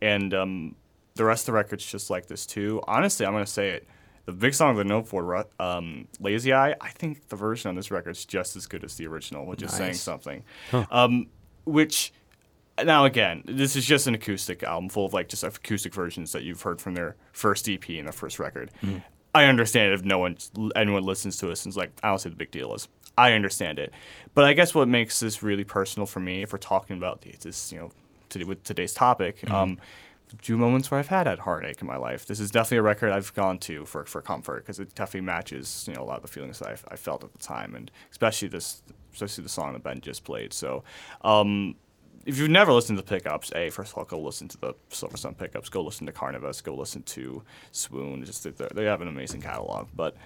and um, the rest of the record's just like this too. Honestly, I'm gonna say it: the big song of the note for um, "Lazy Eye," I think the version on this record's just as good as the original, which nice. Is saying something. Huh. Um, which. Now, again, this is just an acoustic album full of, like, just acoustic versions that you've heard from their first E P and their first record. Mm-hmm. I understand it if no one, anyone listens to us and is like, I don't see the big deal is. I understand it. But I guess what makes this really personal for me, if we're talking about this, you know, to do with today's topic, mm-hmm. um, two moments where I've had that heartache in my life. This is definitely a record I've gone to for, for comfort because it definitely matches, you know, a lot of the feelings that I, I felt at the time, and especially this, especially the song that Ben just played. So, um... If you've never listened to the Pickups, A, first of all, go listen to the Silver Sun Pickups. Go listen to Carnivus. Go listen to Swoon. Just they have an amazing catalog. But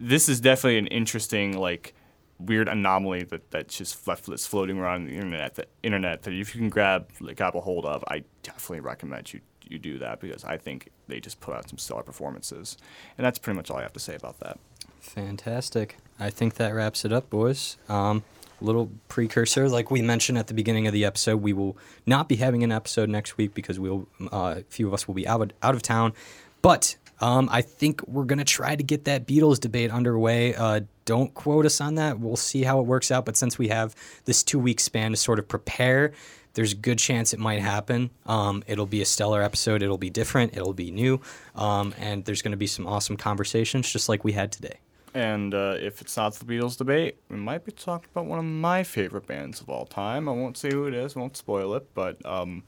this is definitely an interesting, like, weird anomaly that that's just left that's floating around the internet. The internet that if you can grab like, grab a hold of, I definitely recommend you you do that because I think they just put out some stellar performances, and that's pretty much all I have to say about that. Fantastic. I think that wraps it up, boys. Um, Little precursor, like we mentioned at the beginning of the episode, we will not be having an episode next week because we'll, uh, a few of us will be out of, out of town. But Um, I think we're going to try to get that Beatles debate underway. Uh, don't quote us on that. We'll see how it works out. But since we have this two-week span to sort of prepare, there's a good chance it might happen. Um, it'll be a stellar episode. It'll be different. It'll be new. Um, and there's going to be some awesome conversations just like we had today. And uh, if it's not the Beatles debate, we might be talking about one of my favorite bands of all time. I won't say who it is. I won't spoil it. But um,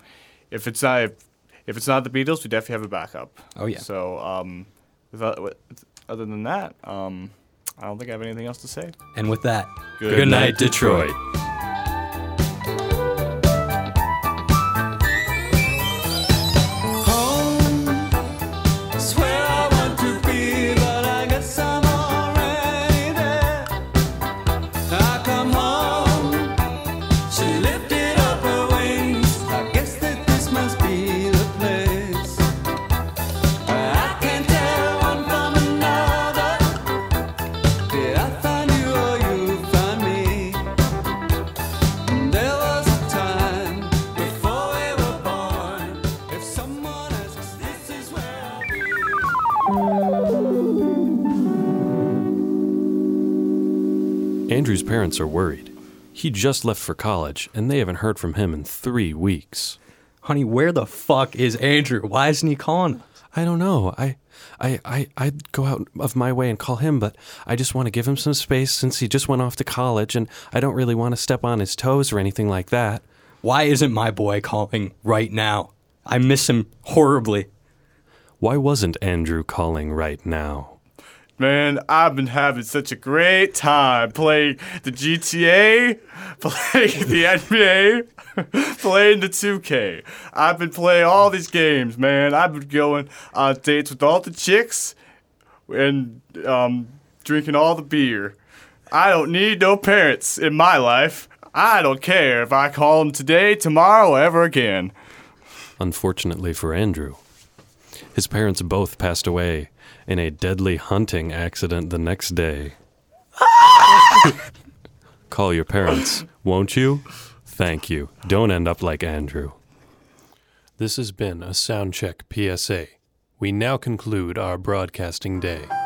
if it's not... If If it's not the Beatles, we definitely have a backup. Oh, yeah. So, um, without, with, other than that, um, I don't think I have anything else to say. And with that, good, good night, night, Detroit. Detroit. Andrew's parents are worried. He just left for college, and they haven't heard from him in three weeks. Honey, where the fuck is Andrew? Why isn't he calling us? I don't know. I, I, I, I'd go out of my way and call him, but I just want to give him some space since he just went off to college, and I don't really want to step on his toes or anything like that. Why isn't my boy calling right now? I miss him horribly. Why wasn't Andrew calling right now? Man, I've been having such a great time playing the G T A, playing the N B A, playing the two K. I've been playing all these games, man. I've been going on dates with all the chicks and um, drinking all the beer. I don't need no parents in my life. I don't care if I call them today, tomorrow, or ever again. Unfortunately for Andrew, his parents both passed away in a deadly hunting accident the next day. Call your parents, won't you? Thank you. Don't end up like Andrew. This has been a Soundcheck P S A. We now conclude our broadcasting day.